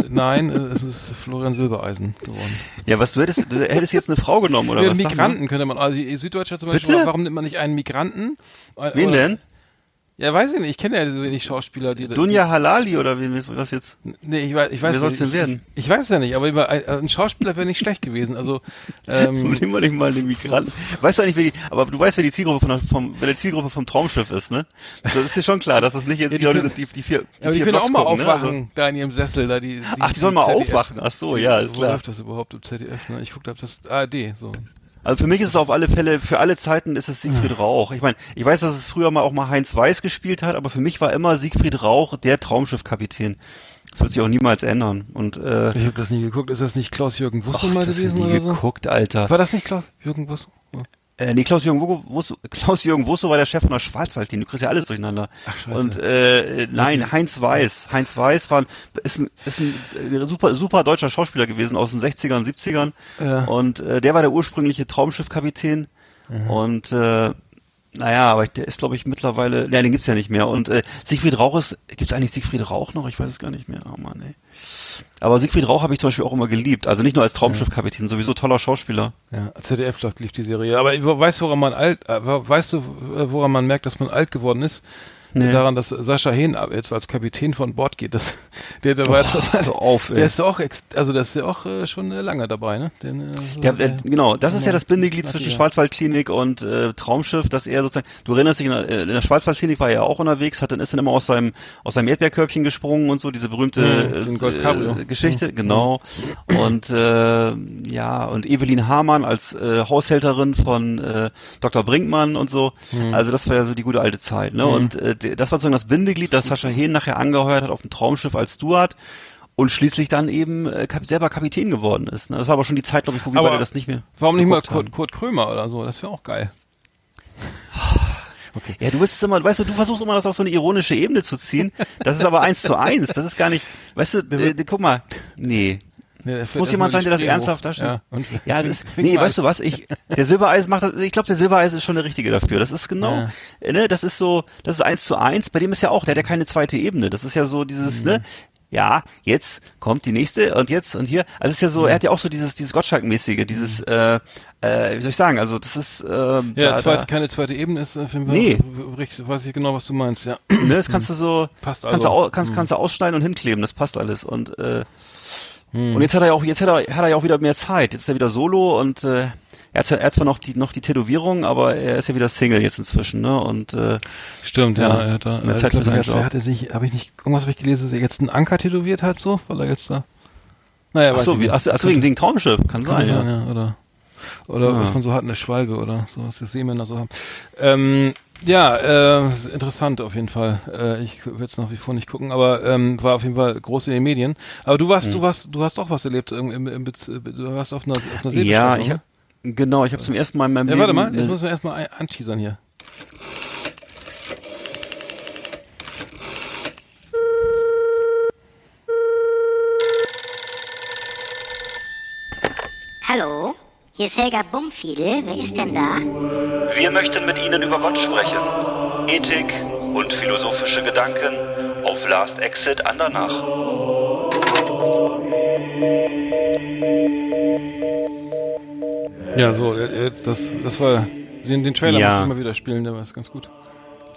nein, es ist Florian Silbereisen geworden. Ja, was du hättest, du hättest jetzt eine Frau genommen, oder ja, was? Migranten könnte man, also Süddeutscher zum Beispiel, Bitte? Warum nimmt man nicht einen Migranten? Wen oder, denn? Ja, weiß ich nicht, ich kenne ja so wenig Schauspieler. Die, Dunja die, Halali oder wen, was jetzt? Nee, ich weiß, ich weiß nicht. Denn werden? Ich, ich weiß ja nicht, aber ein, ein Schauspieler wäre nicht schlecht gewesen, also, ähm. Nimm mal nicht mal einen Migranten. Weißt du eigentlich, wer die, aber du weißt, wer die Zielgruppe von, vom, wer die Zielgruppe vom Traumschiff ist, ne? Das ist dir schon klar, dass das nicht jetzt ja, die, die, können, die, die vier, die aber vier die können Blocks auch mal gucken, aufwachen, ne? Also, da in ihrem Sessel, da die, die Ach, die sollen mal Z D F. Aufwachen, ach so, ja, ist Wo klar. Wo läuft das überhaupt im Z D F, ne? Ich guck da, das A R D, so. Also für mich ist es auf alle Fälle, für alle Zeiten ist es Siegfried Rauch. Ich meine, ich weiß, dass es früher mal auch mal Heinz Weiß gespielt hat, aber für mich war immer Siegfried Rauch der Traumschiff-Kapitän. Das wird sich auch niemals ändern. Und äh, ich habe das nie geguckt. Ist das nicht Klaus Jürgen Wussow mal gewesen oder so? Ich habe das nie geguckt, Alter. War das nicht Klaus Jürgen Wussow? Ja. Äh, nee, Klaus Jürgen Wussow, Klaus Jürgen Wussow war der Chef von der Schwarzwaldlinie. Du kriegst ja alles durcheinander. Ach, scheiße. Und, äh, nein, Heinz Weiß. Heinz Weiß war, ist ein, ist ein super, super deutscher Schauspieler gewesen aus den sechzigern, siebzigern. Ja. Und, äh, der war der ursprüngliche Traumschiff-Kapitän. Mhm. Und, äh, naja, aber der ist, glaube ich, mittlerweile, ja, den gibt's ja nicht mehr. Und, äh, Siegfried Rauch ist, gibt's eigentlich Siegfried Rauch noch? Ich weiß es gar nicht mehr. Oh Mann, ey. Aber Siegfried Rauch habe ich zum Beispiel auch immer geliebt. Also nicht nur als Traumschiffkapitän, sowieso toller Schauspieler. Ja, Z D F lief die Serie. Aber weißt du, woran man alt, weißt du, woran man merkt, dass man alt geworden ist? Nee. Daran, dass Sascha Hehn jetzt als Kapitän von Bord geht. Das, der der, Boah, war, also auf, der ist auch, also das ist ja auch äh, schon äh, lange dabei, ne? Den, äh, der, der, genau, das ist ja das Bindeglied zwischen Schwarzwaldklinik und äh, Traumschiff, dass er sozusagen, du erinnerst dich, in der, in der Schwarzwaldklinik war er ja auch unterwegs, hat dann ist dann immer aus seinem aus seinem Erdbeerkörbchen gesprungen und so, diese berühmte äh, äh, Geschichte, mhm. genau. Und äh, ja, und Evelyn Hamann als äh, Haushälterin von äh, Doktor Brinkmann und so. Mhm. Also das war ja so die gute alte Zeit, ne? Mhm. Und äh, das war sozusagen das Bindeglied, das Sascha Hehn nachher angeheuert hat auf dem Traumschiff als Steward und schließlich dann eben äh, kap- selber Kapitän geworden ist. Ne? Das war aber schon die Zeit, glaube ich, wo wir das nicht mehr. Warum nicht mal Kurt, Kurt Krömer oder so? Das wäre auch geil. Okay. Ja, du willst immer, weißt du, du versuchst immer das auf so eine ironische Ebene zu ziehen. Das ist aber eins zu eins. Das ist gar nicht, weißt du, äh, äh, guck mal, nee. Nee, das muss jemand sein, der das ernsthaft darstellt. Ja, ja das ist, nee, weißt du was? Ich, der Silbereisen macht das, ich glaube, der Silbereisen ist schon der Richtige dafür. Das ist genau, ja. ne, das ist so, das ist eins zu eins. Bei dem ist ja auch, der hat ja keine zweite Ebene. Das ist ja so dieses, mhm. ne, ja, jetzt kommt die nächste und jetzt und hier. Also es ist ja so, mhm. er hat ja auch so dieses, dieses Gottschalk-mäßige, dieses, mhm. äh, Äh, wie soll ich sagen, also das ist... Äh, ja, da, zweit, da. keine zweite Ebene ist, auf jeden Fall, nee. Weiß ich genau, was du meinst, ja. Ne, das kannst du so, passt kannst, also. du, kannst, kannst du ausschneiden und hinkleben, das passt alles und äh, Hm. Und jetzt hat er ja auch, jetzt hat er, hat er ja auch wieder mehr Zeit. Jetzt ist er wieder solo und äh, er hat, er hat zwar noch die, noch die Tätowierung, aber er ist ja wieder Single jetzt inzwischen, ne? Und äh, stimmt, ja, ja, er hat da mehr Zeit für seinen Job. Er hat sich, habe ich nicht, irgendwas habe ich gelesen, dass er jetzt einen Anker tätowiert hat, so, weil er jetzt da. Naja, weiß ich nicht. Ach so, achso, wegen dem Traumschiff, kann sein, ja. ja. Oder, oder ja. was man so hat, eine Schwalbe oder so, was die Seemänner so haben. Ähm, Ja, äh, interessant auf jeden Fall. Äh, ich werde es nach wie vor nicht gucken, aber ähm, war auf jeden Fall groß in den Medien. Aber du warst, mhm. du warst, du hast auch was erlebt. Im, im, im du warst auf einer, auf einer Ja, ich hab, genau. Ich habe zum ersten Mal in meinem ja, Leben. Warte mal, jetzt müssen wir erstmal anteasern hier. Hallo, hier ist Helga Bumfiedel. Wer ist denn da? Wir möchten mit Ihnen über Gott sprechen. Ethik und philosophische Gedanken auf Last Exit Andernach. Ja, so, jetzt das, das war den, den Trailer ja. muss ich immer wieder spielen, der war ganz gut.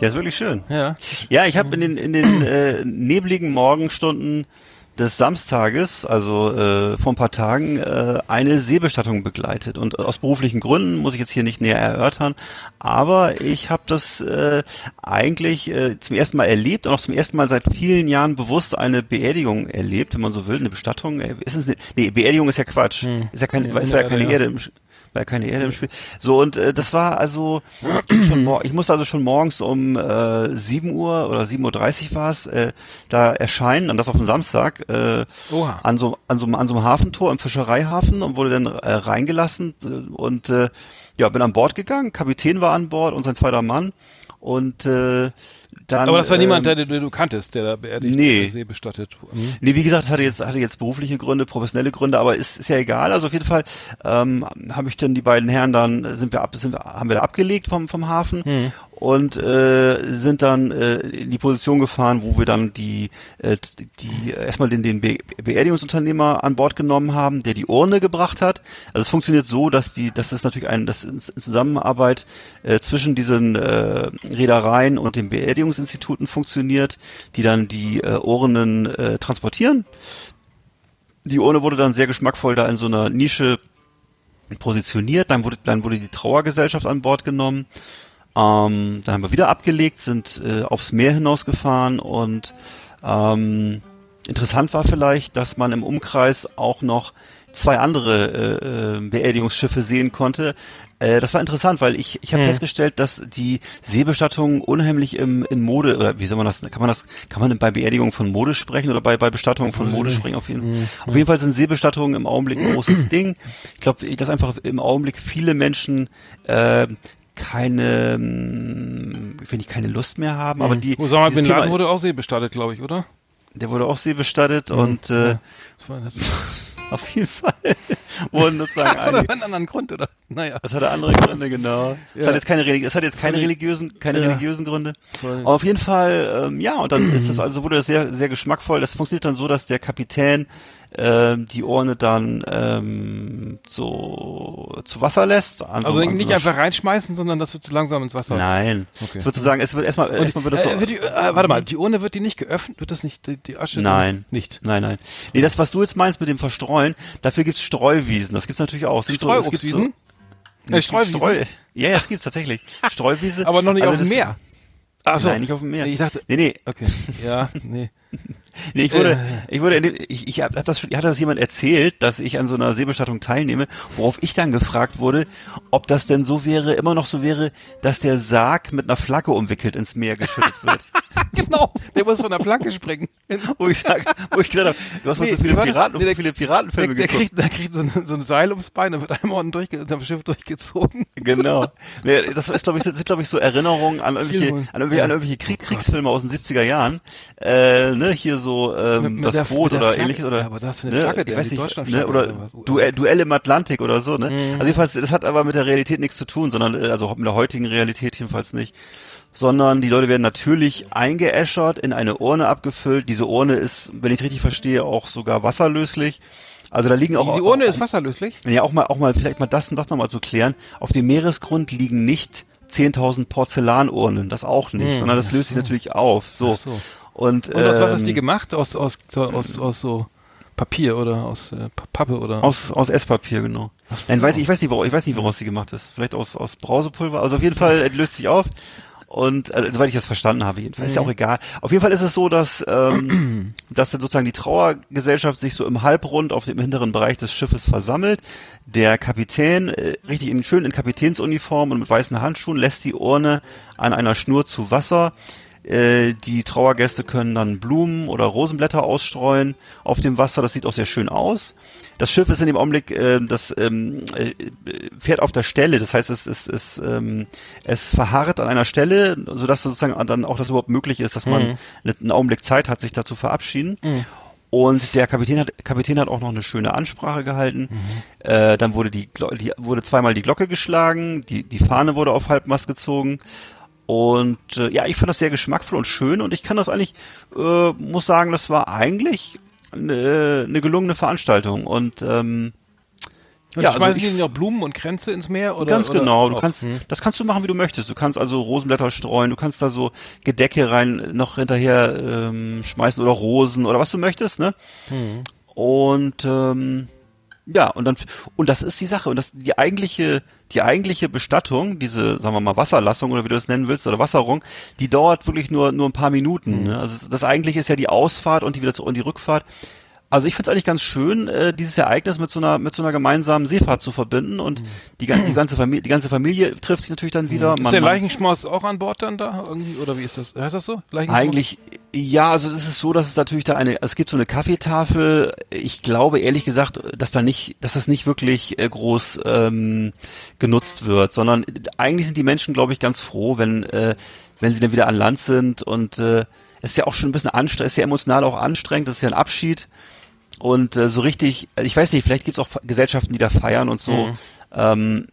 Der ist wirklich schön. Ja, ja ich habe in den, in den äh, nebligen Morgenstunden des Samstages, also äh, vor ein paar Tagen, äh, eine Seebestattung begleitet. Und aus beruflichen Gründen muss ich jetzt hier nicht näher erörtern, aber ich habe das äh, eigentlich äh, zum ersten Mal erlebt und auch zum ersten Mal seit vielen Jahren bewusst eine Beerdigung erlebt, wenn man so will, eine Bestattung. Ist es eine, nee, Beerdigung ist ja Quatsch. Hm. Ist ja kein, ja, es war ja keine Erde im war keine Erde im Spiel. So, und äh, das war also schon mor- ich musste also schon morgens um äh, sieben Uhr oder sieben Uhr dreißig war es, äh, da erscheinen, und das auf dem Samstag, äh, an so an so, an so einem Hafentor, im Fischereihafen, und wurde dann äh, reingelassen und äh, ja, bin an Bord gegangen, Kapitän war an Bord und sein zweiter Mann und äh, dann, aber das war ähm, niemand, der, den du kanntest, der da beerdigt nee. See bestattet. Mhm. Nee, wie gesagt, hatte jetzt hatte jetzt berufliche Gründe, professionelle Gründe, aber ist ist ja egal. Also auf jeden Fall ähm, habe ich dann die beiden Herren dann sind wir ab sind wir, haben wir da abgelegt vom vom Hafen mhm. und äh, sind dann äh, in die Position gefahren, wo wir dann die äh, die erstmal den den Be- Beerdigungsunternehmer an Bord genommen haben, der die Urne gebracht hat. Also es funktioniert so, dass die das ist natürlich ein das in Zusammenarbeit äh, zwischen diesen äh, Reedereien und dem Beerdigungsunternehmer Instituten funktioniert, die dann die äh, Urnen äh, transportieren. Die Urne wurde dann sehr geschmackvoll da in so einer Nische positioniert. Dann wurde, dann wurde die Trauergesellschaft an Bord genommen. Ähm, dann haben wir wieder abgelegt, sind äh, aufs Meer hinausgefahren und ähm, interessant war vielleicht, dass man im Umkreis auch noch zwei andere äh, Beerdigungsschiffe sehen konnte. Das war interessant, weil ich ich habe hm. festgestellt, dass die Seebestattung unheimlich im in Mode oder wie soll man das kann man das kann man bei Beerdigung von Mode sprechen oder bei bei Bestattungen von Mode sprechen auf jeden hm. auf jeden Fall sind Seebestattungen im Augenblick ein großes Ding. Ich glaube, dass einfach im Augenblick viele Menschen äh, keine wenn ich keine Lust mehr haben, hm. aber die Osama bin Laden Thema, wurde auch seebestattet, glaube ich, oder? Der wurde auch seebestattet hm. und äh, ja. das war das. Auf jeden Fall wurden sozusagen das hat einige, einen anderen Grund, oder? Naja. Das hatte andere Gründe, genau. Das ja. hat jetzt keine, das hat jetzt keine religiösen, keine ja. religiösen Gründe. Voll. Auf jeden Fall, ähm, ja, und dann ist das, also wurde das sehr, sehr geschmackvoll. Das funktioniert dann so, dass der Kapitän ähm, die Urne dann ähm, so zu Wasser lässt. An also so, an nicht so einfach reinschmeißen, sondern das wird zu langsam ins Wasser. Nein. Okay. Es wird sozusagen, es wird erstmal, und, erstmal wird das so. Äh, wird die, äh, warte mal, die Urne wird die nicht geöffnet? Wird das nicht, die, die Asche? Nein. Nicht? Nein, nein. Nee, das, was du jetzt meinst mit dem Verstreuen, dafür gibt's Streuwiesen. Das gibt's natürlich auch. Streuobstwiesen? So, äh, Streuwiesen? Streu, ja, das gibt's tatsächlich. Streuwiese. Aber noch nicht also auf dem Meer. Ach so. Nein, nicht auf dem Meer. Ich dachte, nee, nee. Okay. Ja, nee. Nee, ich wurde, ich wurde, ich, ich hab das, ich hatte das jemand erzählt, dass ich an so einer Seebestattung teilnehme, worauf ich dann gefragt wurde, ob das denn so wäre, immer noch so wäre, dass der Sarg mit einer Flagge umwickelt ins Meer geschüttet wird. Genau, der muss von der Planke springen. Wo ich sage, wo ich gesagt habe, du hast mal nee, so viele Piraten, nee, der, viele Piratenfilme der, der geguckt. Der kriegt, der kriegt so, eine, so ein Seil ums Bein, dann wird einmal unten durch, am Schiff durchgezogen. Genau. Nee, das ist, glaube ich, sind, glaube ich, so Erinnerungen an irgendwelche, an irgendwelche, an irgendwelche Krieg, Kriegsfilme aus den siebziger Jahren, äh, ne, hier so, ähm, mit, mit das Boot oder ähnliches, oder, ja, aber das ist eine Flagge, ne, der ich weiß nicht, Deutschland ne, oder, oder Duell, Duell im Atlantik oder so, ne. Mhm. Also jedenfalls, das hat aber mit der Realität nichts zu tun, sondern, also mit der heutigen Realität jedenfalls nicht. Sondern die Leute werden natürlich eingeäschert, in eine Urne abgefüllt. Diese Urne ist, wenn ich es richtig verstehe, auch sogar wasserlöslich. Also da liegen auch... Die Urne auch, ist wasserlöslich? Ja, auch mal, auch mal, vielleicht mal das und das nochmal zu klären. Auf dem Meeresgrund liegen nicht zehntausend Porzellanurnen, das auch nicht, hm. sondern das löst sich natürlich auf. So. so. Und, und aus ähm, was hast die gemacht? Aus, aus, aus, aus so... Papier oder aus äh, Pappe oder aus aus Esspapier genau. So. Nein, weiß ich, ich weiß nicht, woraus, ich weiß nicht, woraus sie gemacht ist. Vielleicht aus aus Brausepulver. Also auf jeden Fall löst sich auf. Und also, soweit ich das verstanden habe, jedenfalls, ist ja auch egal. Auf jeden Fall ist es so, dass ähm, dass dann sozusagen die Trauergesellschaft sich so im Halbrund auf dem hinteren Bereich des Schiffes versammelt. Der Kapitän, äh, richtig in, schön in Kapitänsuniform und mit weißen Handschuhen, lässt die Urne an einer Schnur zu Wasser. Äh, die Trauergäste können dann Blumen oder Rosenblätter ausstreuen auf dem Wasser. Das sieht auch sehr schön aus. Das Schiff ist in dem Augenblick, äh, das ähm, äh, fährt auf der Stelle, das heißt, es, es, es, ähm, es verharrt an einer Stelle, sodass sozusagen dann auch das überhaupt möglich ist, dass man mhm. einen Augenblick Zeit hat, sich da zu verabschieden. Mhm. Und der Kapitän hat, Kapitän hat auch noch eine schöne Ansprache gehalten. Mhm. Äh, dann wurde die, die wurde zweimal die Glocke geschlagen, die, die Fahne wurde auf Halbmast gezogen. Und äh, ja, ich fand das sehr geschmackvoll und schön und ich kann das eigentlich, äh, muss sagen, das war eigentlich eine, eine gelungene Veranstaltung und ähm, und ja, schmeißen also die noch Blumen und Kränze ins Meer? Oder, ganz genau. Oder? Du kannst, hm. das kannst du machen, wie du möchtest. Du kannst also Rosenblätter streuen, du kannst da so Gedecke rein noch hinterher ähm, schmeißen oder Rosen oder was du möchtest, ne? Hm. Und ähm, ja, und dann und das ist die Sache. Und das die eigentliche, die eigentliche Bestattung, diese, sagen wir mal, Wasserlassung oder wie du das nennen willst, oder Wasserung, die dauert wirklich nur, nur ein paar Minuten. Mhm. Ne? Also das eigentliche ist ja die Ausfahrt und die wieder zu, und die Rückfahrt. Also ich find's eigentlich ganz schön, äh, dieses Ereignis mit so einer mit so einer gemeinsamen Seefahrt zu verbinden und mhm. die, die ganze Familie die ganze Familie trifft sich natürlich dann wieder. Mhm. Ist man, der Leichenschmaus auch an Bord dann da irgendwie oder wie ist das? Heißt das so? Eigentlich ja, also es ist so, dass es natürlich da eine es gibt so eine Kaffeetafel. Ich glaube ehrlich gesagt, dass da nicht dass das nicht wirklich äh, groß ähm, genutzt wird, sondern eigentlich sind die Menschen, glaube ich, ganz froh, wenn äh, wenn sie dann wieder an Land sind und äh, es ist ja auch schon ein bisschen anstrengend, ist ja emotional auch anstrengend, das ist ja ein Abschied. Und äh, so richtig, ich weiß nicht, vielleicht gibt's auch Gesellschaften, die da feiern und so. Mhm. Ähm,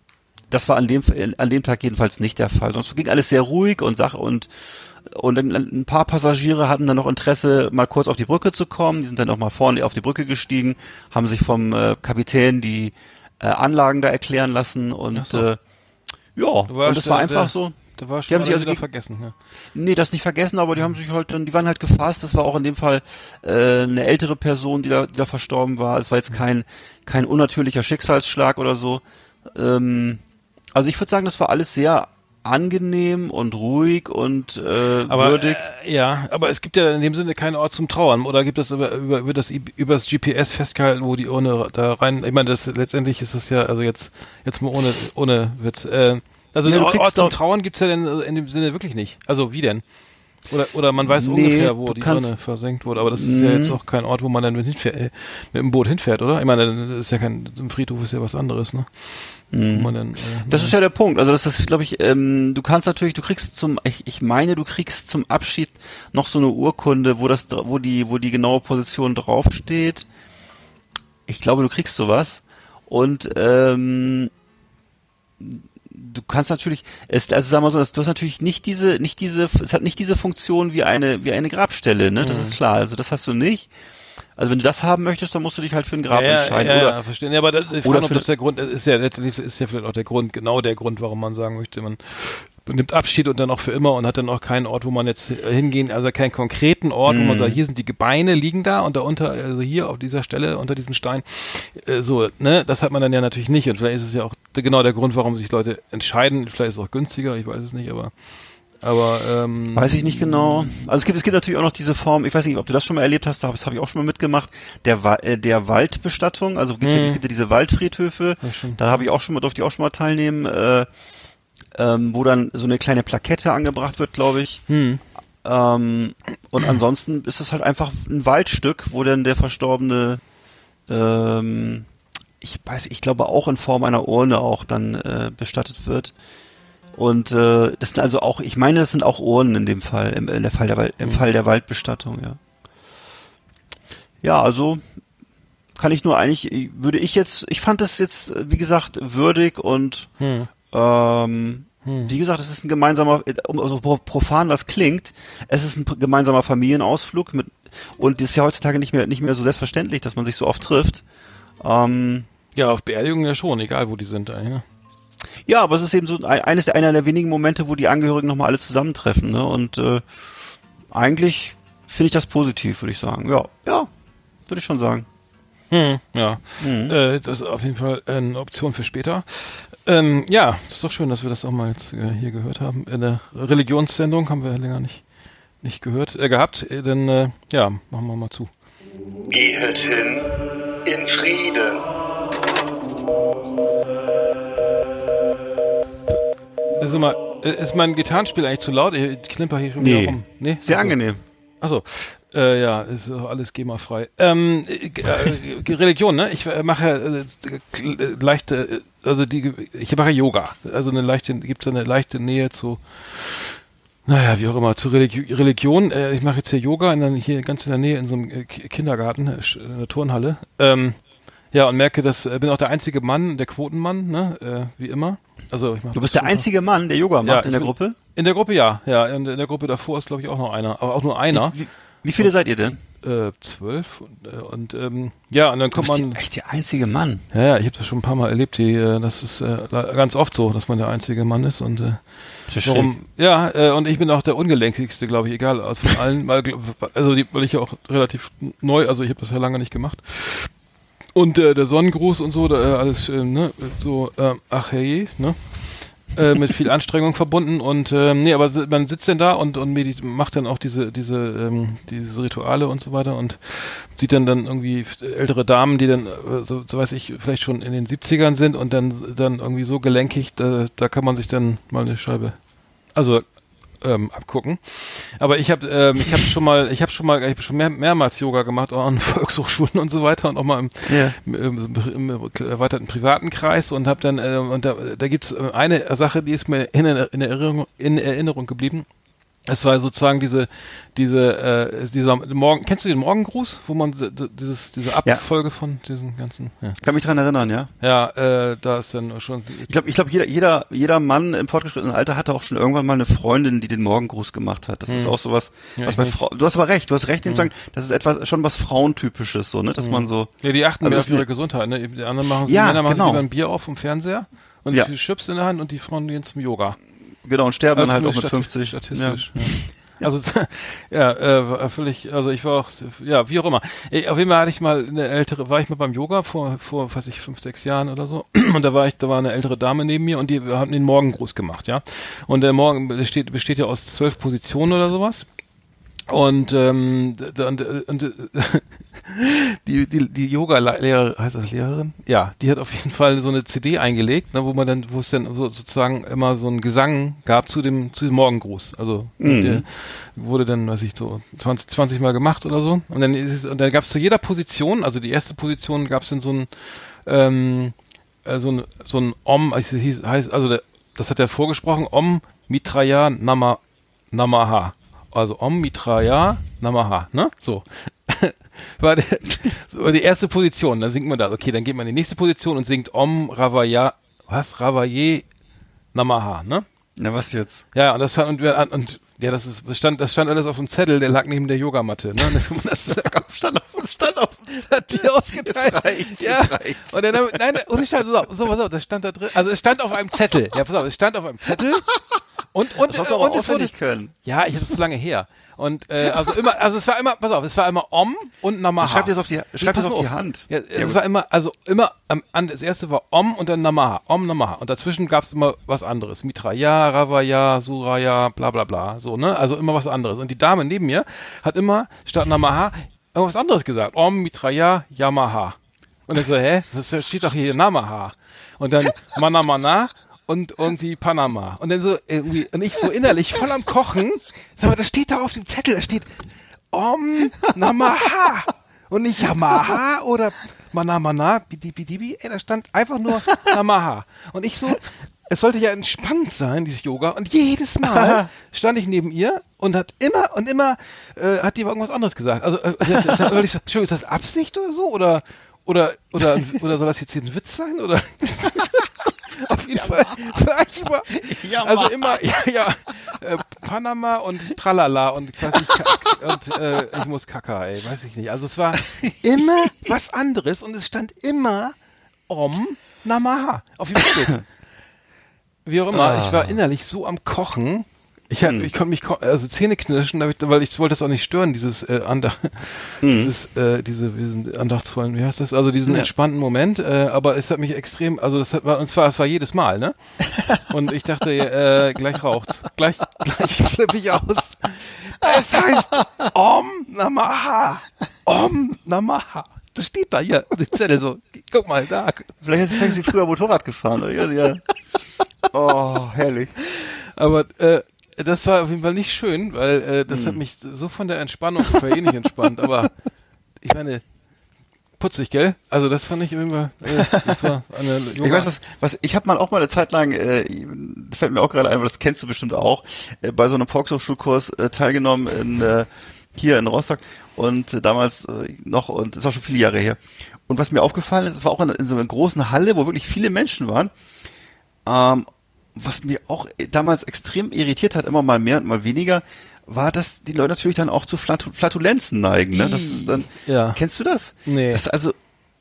das war an dem an dem Tag jedenfalls nicht der Fall. Sonst ging alles sehr ruhig und Sache und und ein paar Passagiere hatten dann noch Interesse, mal kurz auf die Brücke zu kommen. Die sind dann auch mal vorne auf die Brücke gestiegen, haben sich vom äh, Kapitän die äh, Anlagen da erklären lassen und so. äh, ja, und das war einfach so. Da war schon die haben sich also wieder vergessen, ja. Nee, das nicht vergessen, aber die haben sich halt dann, die waren halt gefasst. Das war auch in dem Fall äh, eine ältere Person, die da, die da verstorben war. Es war jetzt kein, kein unnatürlicher Schicksalsschlag oder so. Ähm, also ich würde sagen, das war alles sehr angenehm und ruhig und äh, aber, würdig. Äh, ja, aber es gibt ja in dem Sinne keinen Ort zum Trauern. Oder gibt es über, über, über das über das G P S festgehalten, wo die Urne da rein? Ich meine, das letztendlich ist es ja, also jetzt jetzt mal ohne ohne Witz. Äh, Also einen Ort zum Trauern gibt's ja denn in dem Sinne wirklich nicht. Also wie denn? Oder oder man weiß nee, ungefähr, wo die Urne versenkt wurde, aber das ist ja jetzt auch kein Ort, wo man dann mit, hinfährt, äh, mit dem Boot hinfährt, oder? Ich meine, das ist ja kein, im Friedhof ist ja was anderes, ne? Mhm. Man dann, äh, das ist ja der Punkt. Also das ist, glaube ich, ähm, du kannst natürlich, du kriegst zum, ich, ich meine, du kriegst zum Abschied noch so eine Urkunde, wo das, wo die, wo die genaue Position draufsteht. Ich glaube, du kriegst sowas. Und ähm, du kannst natürlich, es, also sagen wir so, du hast natürlich nicht diese, nicht diese, es hat nicht diese Funktion wie eine, wie eine Grabstelle, ne? Das mhm. ist klar. Also das hast du nicht. Also wenn du das haben möchtest, dann musst du dich halt für ein Grab ja, entscheiden. Ja, oder, ja, verstehen. Ja, aber das, ich frage, ob das der Grund ist, ja letztendlich ist ja vielleicht auch der Grund, genau der Grund, warum man sagen möchte, man nimmt Abschied und dann auch für immer und hat dann auch keinen Ort, wo man jetzt hingehen, also keinen konkreten Ort, mhm. wo man sagt, hier sind die Gebeine, liegen da und da unter, also hier auf dieser Stelle, unter diesem Stein, äh, so, ne, das hat man dann ja natürlich nicht und vielleicht ist es ja auch genau der Grund, warum sich Leute entscheiden, vielleicht ist es auch günstiger, ich weiß es nicht, aber aber ähm, weiß ich nicht genau. Also es gibt es gibt natürlich auch noch diese Form, ich weiß nicht, ob du das schon mal erlebt hast, das habe ich auch schon mal mitgemacht, der Wa- äh, der Waldbestattung, also gibt's, mhm. es gibt ja diese Waldfriedhöfe, da habe ich auch schon mal, durfte ich auch schon mal teilnehmen, äh, Ähm, wo dann so eine kleine Plakette angebracht wird, glaube ich. Hm. Ähm, und ansonsten ist es halt einfach ein Waldstück, wo dann der Verstorbene, ähm, ich weiß, ich glaube auch in Form einer Urne auch dann äh, bestattet wird. Und äh, das sind also auch, ich meine, das sind auch Urnen in dem Fall, im, in der Fall der, im hm. Fall der Waldbestattung, ja. Ja, also kann ich nur eigentlich, würde ich jetzt, ich fand das jetzt, wie gesagt, würdig und hm. Ähm, hm. wie gesagt, es ist ein gemeinsamer, so profan das klingt, es ist ein gemeinsamer Familienausflug mit, und das ist ja heutzutage nicht mehr, nicht mehr so selbstverständlich, dass man sich so oft trifft. Ähm, ja, auf Beerdigungen ja schon, egal wo die sind. Ja, ja, aber es ist eben so eines, einer der wenigen Momente, wo die Angehörigen nochmal alle zusammentreffen, ne? Und äh, eigentlich finde ich das positiv, würde ich sagen. Ja, ja, würde ich schon sagen. Hm, ja, mhm. äh, das ist auf jeden Fall eine Option für später. Ähm, ja, ist doch schön, dass wir das auch mal jetzt äh, hier gehört haben. In der Religionssendung haben wir länger nicht, nicht gehört, äh, gehabt. Äh, dann, äh, ja, machen wir mal zu. Gehet hin in Frieden. Also mal, ist mein Gitarrenspiel eigentlich zu laut? Ich klimper hier schon nee. wieder rum. Nee, sehr also, angenehm. Achso. Äh, ja, ist alles GEMA-frei. Ähm, äh, Religion, ne? Ich äh, mache äh, leichte, also die, ich mache Yoga. Also eine leichte, gibt's eine leichte Nähe zu, naja, wie auch immer, zu Religi- Religion. Äh, ich mache jetzt hier Yoga und dann hier ganz in der Nähe in so einem Kindergarten, in einer Turnhalle. Ähm, ja, und merke, dass äh, bin auch der einzige Mann, der Quotenmann, ne? Äh, wie immer. Also ich mach du bist der einzige Mann, der Yoga macht ja, in der Gruppe? In der Gruppe, ja. Ja, in, in der Gruppe davor ist, glaube ich, auch noch einer. Aber auch nur einer. Ich, wie, Wie viele und, seid ihr denn? Äh, zwölf. Und, äh, und ähm, ja, und dann kommt man. Du bist echt der einzige Mann. Ja, ja, ich habe das schon ein paar Mal erlebt. Die, äh, das ist äh, ganz oft so, dass man der einzige Mann ist. Und äh, ist warum? Ja, äh, und ich bin auch der ungelenkigste, glaube ich, egal, also von allen. Weil, also, die, weil ich ja auch relativ neu, also ich habe das ja lange nicht gemacht. Und äh, der Sonnengruß und so, da, äh, alles äh, ne, so, äh, ach hey, ne? Äh, mit viel Anstrengung verbunden und ähm, nee, aber man sitzt denn da und, und medit- macht dann auch diese diese ähm, diese Rituale und so weiter und sieht dann dann irgendwie ältere Damen, die dann, äh, so, so weiß ich, vielleicht schon in den siebzigern sind und dann dann irgendwie so gelenkig, da, da kann man sich dann mal eine Scheibe, also ähm, abgucken. Aber ich habe ähm, ich habe schon mal ich habe schon mal ich hab schon mehr, mehrmals Yoga gemacht, auch an Volkshochschulen und so weiter und auch mal im, yeah. im, im, im erweiterten privaten Kreis und habe dann ähm, und da, da gibt's eine Sache, die ist mir in, in Erinnerung in Erinnerung geblieben. Es war sozusagen diese, diese, äh, dieser Morgen, kennst du den Morgengruß, wo man d- d- dieses, diese Abfolge ja. von diesen ganzen, ja. Kann mich dran erinnern, ja. Ja, äh, da ist dann schon. Ich glaube, ich glaube, jeder, jeder, jeder Mann im fortgeschrittenen Alter hatte auch schon irgendwann mal eine Freundin, die den Morgengruß gemacht hat. Das hm. ist auch sowas, was ja, bei Frauen, du hast aber recht, du hast recht, hm. sagen, das ist etwas, schon was Frauentypisches, so, ne, dass hm. man so. Ja, die achten also mehr auf ihre Gesundheit, ne, die anderen machen, ja, die Männer machen genau. lieber ein Bier auf vom Fernseher und ja. die Chips in der Hand und die Frauen gehen zum Yoga. Genau, und sterben dann also halt auch mit fünfzig. Statistisch. Ja. Ja. Also, ja, äh, völlig, also ich war auch, ja, wie auch immer. Ich, auf jeden Fall hatte ich mal eine ältere, war ich mal beim Yoga vor, vor, weiß ich, fünf, sechs Jahren oder so. Und da war ich, da war eine ältere Dame neben mir und die haben den Morgengruß gemacht, ja. Und der Morgen besteht, besteht ja aus zwölf Positionen oder sowas. Und, ähm, und, und die, die, die Yoga-Lehrerin, heißt das Lehrerin? Ja, die hat auf jeden Fall so eine C D eingelegt, ne, wo man dann, wo es dann so sozusagen immer so einen Gesang gab zu dem, zu dem Morgengruß. Also, mhm. der wurde dann, weiß ich, so zwanzig, zwanzig Mal gemacht oder so. Und dann ist es, und dann gab es zu jeder Position, also die erste Position gab es dann so ein, ähm, so ein, so ein Om, also, heißt, also der, das hat er vorgesprochen, Om Mitraya Nama, Namaha. Also Om Mitraya Namaha, ne? So. War die, so die erste Position, dann singt man das. Okay, dann geht man in die nächste Position und singt Om Ravaya, was? Ravaye Namaha, ne? Na, was jetzt? Ja, und das hat, und, und ja, das ist, das stand, das stand alles auf dem Zettel, der lag neben der Yogamatte, ne? Das stand auf, stand auf dem Zettel, die ausgeteilt. Das reicht, ja. Das reicht. Und dann, nein, und ich stand, so, so, pass auf, das stand da drin, also es stand auf einem Zettel, ja, pass auf, es stand auf einem Zettel. Und, und, das äh, aber und es wurde, können. Ja, ich habe das so lange her. Und, äh, also immer, also es war immer, pass auf, es war immer Om und Namaha. Schreib dir das auf die, schreib das auf, auf die Hand. Ja, es ja, war immer, also immer, am, das erste war Om und dann Namaha, Om, Namaha. Und dazwischen gab es immer was anderes. Mitraya, Ravaya, Suraya, bla, bla, bla, so, ne? Also immer was anderes. Und die Dame neben mir hat immer statt Namaha irgendwas anderes gesagt. Om, Mitraya, Yamaha. Und ich so, hä? Das steht doch hier Namaha. Und dann Manamana. Und irgendwie Panama. Und dann so irgendwie, und ich so innerlich voll am Kochen. Sag mal, das steht da auf dem Zettel, da steht Om Namaha. Und nicht Yamaha oder Manamana, bidibidibi. Ey, da stand einfach nur Namaha. Und ich so, es sollte ja entspannt sein, dieses Yoga. Und jedes Mal stand ich neben ihr und hat immer und immer, äh, hat die irgendwas anderes gesagt. Also, äh, ist, ist, ist, ist, ist das Absicht oder so? Oder, oder, oder, oder soll das jetzt hier ein Witz sein? Oder? Auf jeden ja, Fall war ich immer, ja, also immer, ja, ja äh, Panama und Tralala und, ich, und äh, ich muss Kaka, ey, weiß ich nicht. Also es war immer was anderes und es stand immer Om Namaha auf dem Stück. Wie auch immer, ah. ich war innerlich so am Kochen, Ich, hm. ich konnte mich, also Zähne knirschen, weil ich wollte das auch nicht stören, dieses, äh, Andacht, hm. dieses, äh, diese, wir sind andachtsvollen, wie heißt das? Also diesen ja. entspannten Moment, äh, aber es hat mich extrem, also das hat, und zwar, es war jedes Mal, ne? Und ich dachte, äh, gleich raucht's. Gleich, gleich flippe ich aus. Es heißt, Om Namaha. Om Namaha. Das steht da, hier, die Zettel so. Guck mal, da. Vielleicht hast du früher Motorrad gefahren, oder? Ja. Oh, herrlich. Aber, äh, das war auf jeden Fall nicht schön, weil äh, das hm. hat mich so von der Entspannung, ich war eh nicht entspannt, aber ich meine, putzig, gell? Also das fand ich immer, äh, das war eine junge Ich weiß was, was ich habe mal auch mal eine Zeit lang, äh, fällt mir auch gerade ein, aber das kennst du bestimmt auch, äh, bei so einem Volkshochschulkurs äh, teilgenommen in, äh, hier in Rostock und äh, damals äh, noch, und das ist auch schon viele Jahre her. Und was mir aufgefallen ist, es war auch in, in so einer großen Halle, wo wirklich viele Menschen waren, ähm, was mir auch damals extrem irritiert hat, immer mal mehr und mal weniger, war, dass die Leute natürlich dann auch zu Flatul- Flatulenzen neigen. Ne? Das ist dann, ja. Kennst du das? Nee. Das also,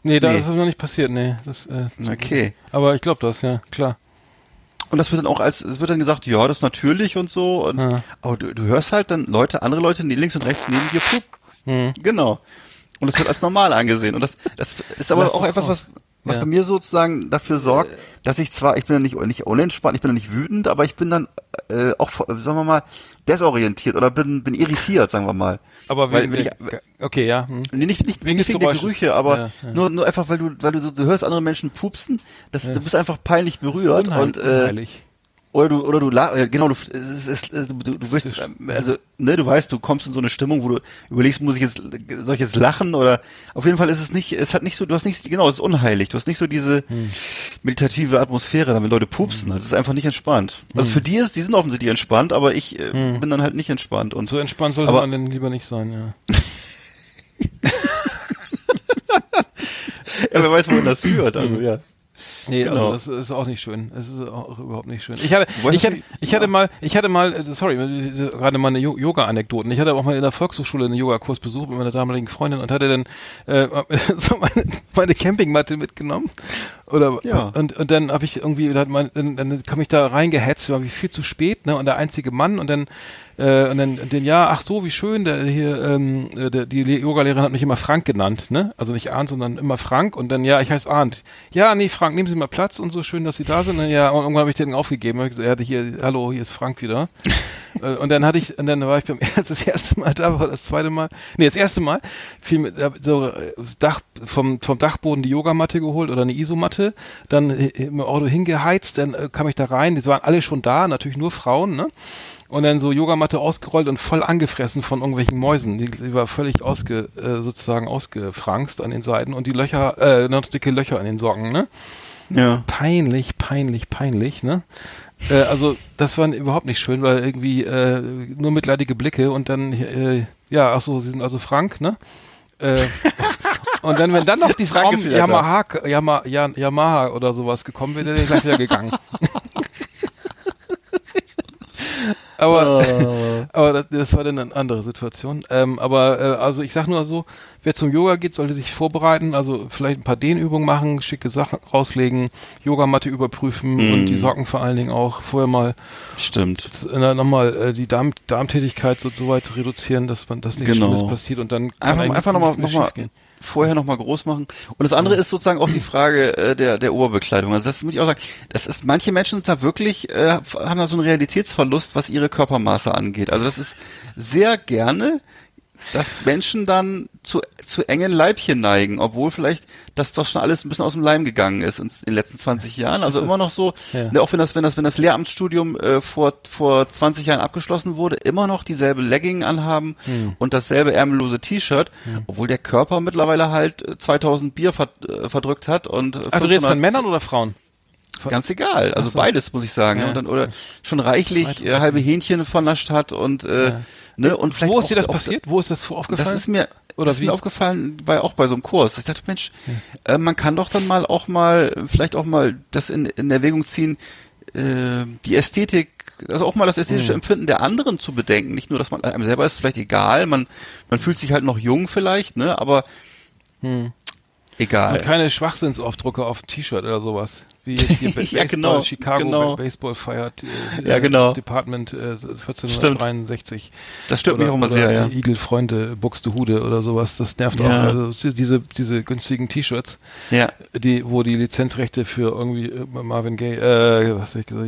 nee, da nee. ist es noch nicht passiert. Nee, das, äh, okay. Aber ich glaube das, ja, klar. Und das wird dann auch als, es wird dann gesagt, ja, das ist natürlich und so. Und, ja. Aber du, du hörst halt dann Leute, andere Leute links und rechts neben dir, pup. Hm. Genau. Und das wird als normal angesehen. Und das, das ist aber Lass auch etwas, was... Was ja. bei mir sozusagen dafür sorgt, dass ich zwar, ich bin ja nicht, nicht unentspannt, ich bin ja nicht wütend, aber ich bin dann äh, auch, sagen wir mal, desorientiert oder bin, bin irritiert, sagen wir mal. Aber wegen, weil, wenn ich, okay, ja. Hm. Nee, nicht, nicht wegen, wegen der Gerüche, aber ja, ja. Nur, nur einfach, weil du, weil du so, du hörst andere Menschen pupsen, das, ja. du bist einfach peinlich berührt und, äh, oder du, oder du, genau, du, es, es, du, du, du bist, also, ne, du weißt, du kommst in so eine Stimmung, wo du überlegst, muss ich jetzt, soll ich jetzt lachen oder, auf jeden Fall ist es nicht, es hat nicht so, du hast nicht, genau, es ist unheilig, du hast nicht so diese hm. meditative Atmosphäre, damit Leute pupsen, das ist einfach nicht entspannt. Hm. Also für die ist, die sind offensichtlich entspannt, aber ich äh, hm. bin dann halt nicht entspannt und. So entspannt sollte aber, man dann lieber nicht sein, ja. Ja, wer weiß, wohin das führt, also, ja. Nee, genau. Also das ist auch nicht schön. Es ist auch überhaupt nicht schön. Ich hatte, ich hatte, ich hatte mal, ich hatte mal, sorry, gerade mal eine Yoga-Anekdoten. Ich hatte auch mal in der Volkshochschule einen Yoga-Kurs besucht mit meiner damaligen Freundin und hatte dann äh, so meine, meine Campingmatte mitgenommen. Oder ja. und und dann habe ich irgendwie, dann, dann, dann kam ich da reingehetzt, war wie viel zu spät, ne? Und der einzige Mann und dann äh, und dann den ja, ach so, wie schön, der hier ähm, der, die Yogalehrerin hat mich immer Frank genannt, ne? Also nicht Arndt, sondern immer Frank und dann ja, ich heiße Arndt. Ja, nee, Frank, nehmen Sie mal Platz und so, schön, dass Sie da sind. Und ja, und irgendwann habe ich den aufgegeben. Hab ich gesagt, er hatte hier, hallo, hier ist Frank wieder. Und dann hatte ich, und dann war ich beim das erste Mal da, war das zweite Mal, nee, das erste Mal, viel mit, so, Dach, vom, vom Dachboden die Yogamatte geholt oder eine Isomatte, dann im Auto hingeheizt, dann äh, kam ich da rein, die waren alle schon da, natürlich nur Frauen, ne? Und dann so Yogamatte ausgerollt und voll angefressen von irgendwelchen Mäusen. Die, die war völlig ausge, äh, sozusagen ausgefranst an den Seiten und die Löcher, äh, noch dicke Löcher an den Socken, ne? Ja. Peinlich, peinlich, peinlich, ne? Äh, also das war überhaupt nicht schön, weil irgendwie äh, nur mitleidige Blicke und dann, äh, ja, ach so, Sie sind also Frank, ne? Äh, und dann, wenn dann noch die Raum Yamaha, Yama, Yamaha oder sowas gekommen wäre, wäre gleich wieder gegangen. Aber, oh. aber das, das war dann eine andere Situation. Ähm, aber äh, also ich sag nur so, wer zum Yoga geht, sollte sich vorbereiten, also vielleicht ein paar Dehnübungen machen, schicke Sachen rauslegen, Yogamatte überprüfen mm. und die Socken vor allen Dingen auch vorher mal stimmt nochmal äh, die Darm, Darmtätigkeit so, so weit reduzieren, dass man das nicht genau. Schlimmes passiert und dann kann einfach, einfach nochmal noch schief gehen. Vorher nochmal groß machen. Und das andere ist sozusagen auch die Frage äh, der der Oberbekleidung. Also das muss ich auch sagen, das ist, manche Menschen sind da wirklich, äh, haben da so einen Realitätsverlust, was ihre Körpermaße angeht. Also das ist sehr gerne, dass Menschen dann zu zu engen Leibchen neigen, obwohl vielleicht das doch schon alles ein bisschen aus dem Leim gegangen ist in den letzten zwanzig Jahren. Also immer noch so, ja. ne, auch wenn das wenn das wenn das Lehramtsstudium äh, vor vor zwanzig Jahren abgeschlossen wurde, immer noch dieselbe Legging anhaben hm. und dasselbe ärmellose T-Shirt, hm. obwohl der Körper mittlerweile halt zweitausend Bier ver, äh, verdrückt hat und fünfhundert Also du redest von Männern oder Frauen? Ganz egal, also so. Beides muss ich sagen. Ja. Und dann, oder schon reichlich äh, halbe Hähnchen vernascht hat und äh, ja. ne und vielleicht wo ist dir das passiert? Wo ist das aufgefallen? Das ist mir, oder das ist mir aufgefallen, bei auch bei so einem Kurs. Ich dachte, Mensch, ja. äh, man kann doch dann mal auch mal vielleicht auch mal das in, in Erwägung ziehen, äh, die Ästhetik, also auch mal das ästhetische mhm. Empfinden der anderen zu bedenken. Nicht nur, dass man einem selber ist vielleicht egal, man man fühlt sich halt noch jung vielleicht, ne, aber mhm. egal. Und keine Schwachsinnsaufdrucke auf T-Shirt oder sowas. wie jetzt hier Baseball, ja, genau, Chicago genau. Baseball feiert, äh, ja, genau. Department äh, vierzehnhundertdreiundsechzig. Stimmt. Das stört oder, mich auch immer sehr, ja. Igel, Freunde, Buxtehude oder sowas, das nervt ja. auch. Also diese, diese günstigen T-Shirts, ja. die, wo die Lizenzrechte für irgendwie äh, Marvin Gaye, äh, was hab ich gesagt,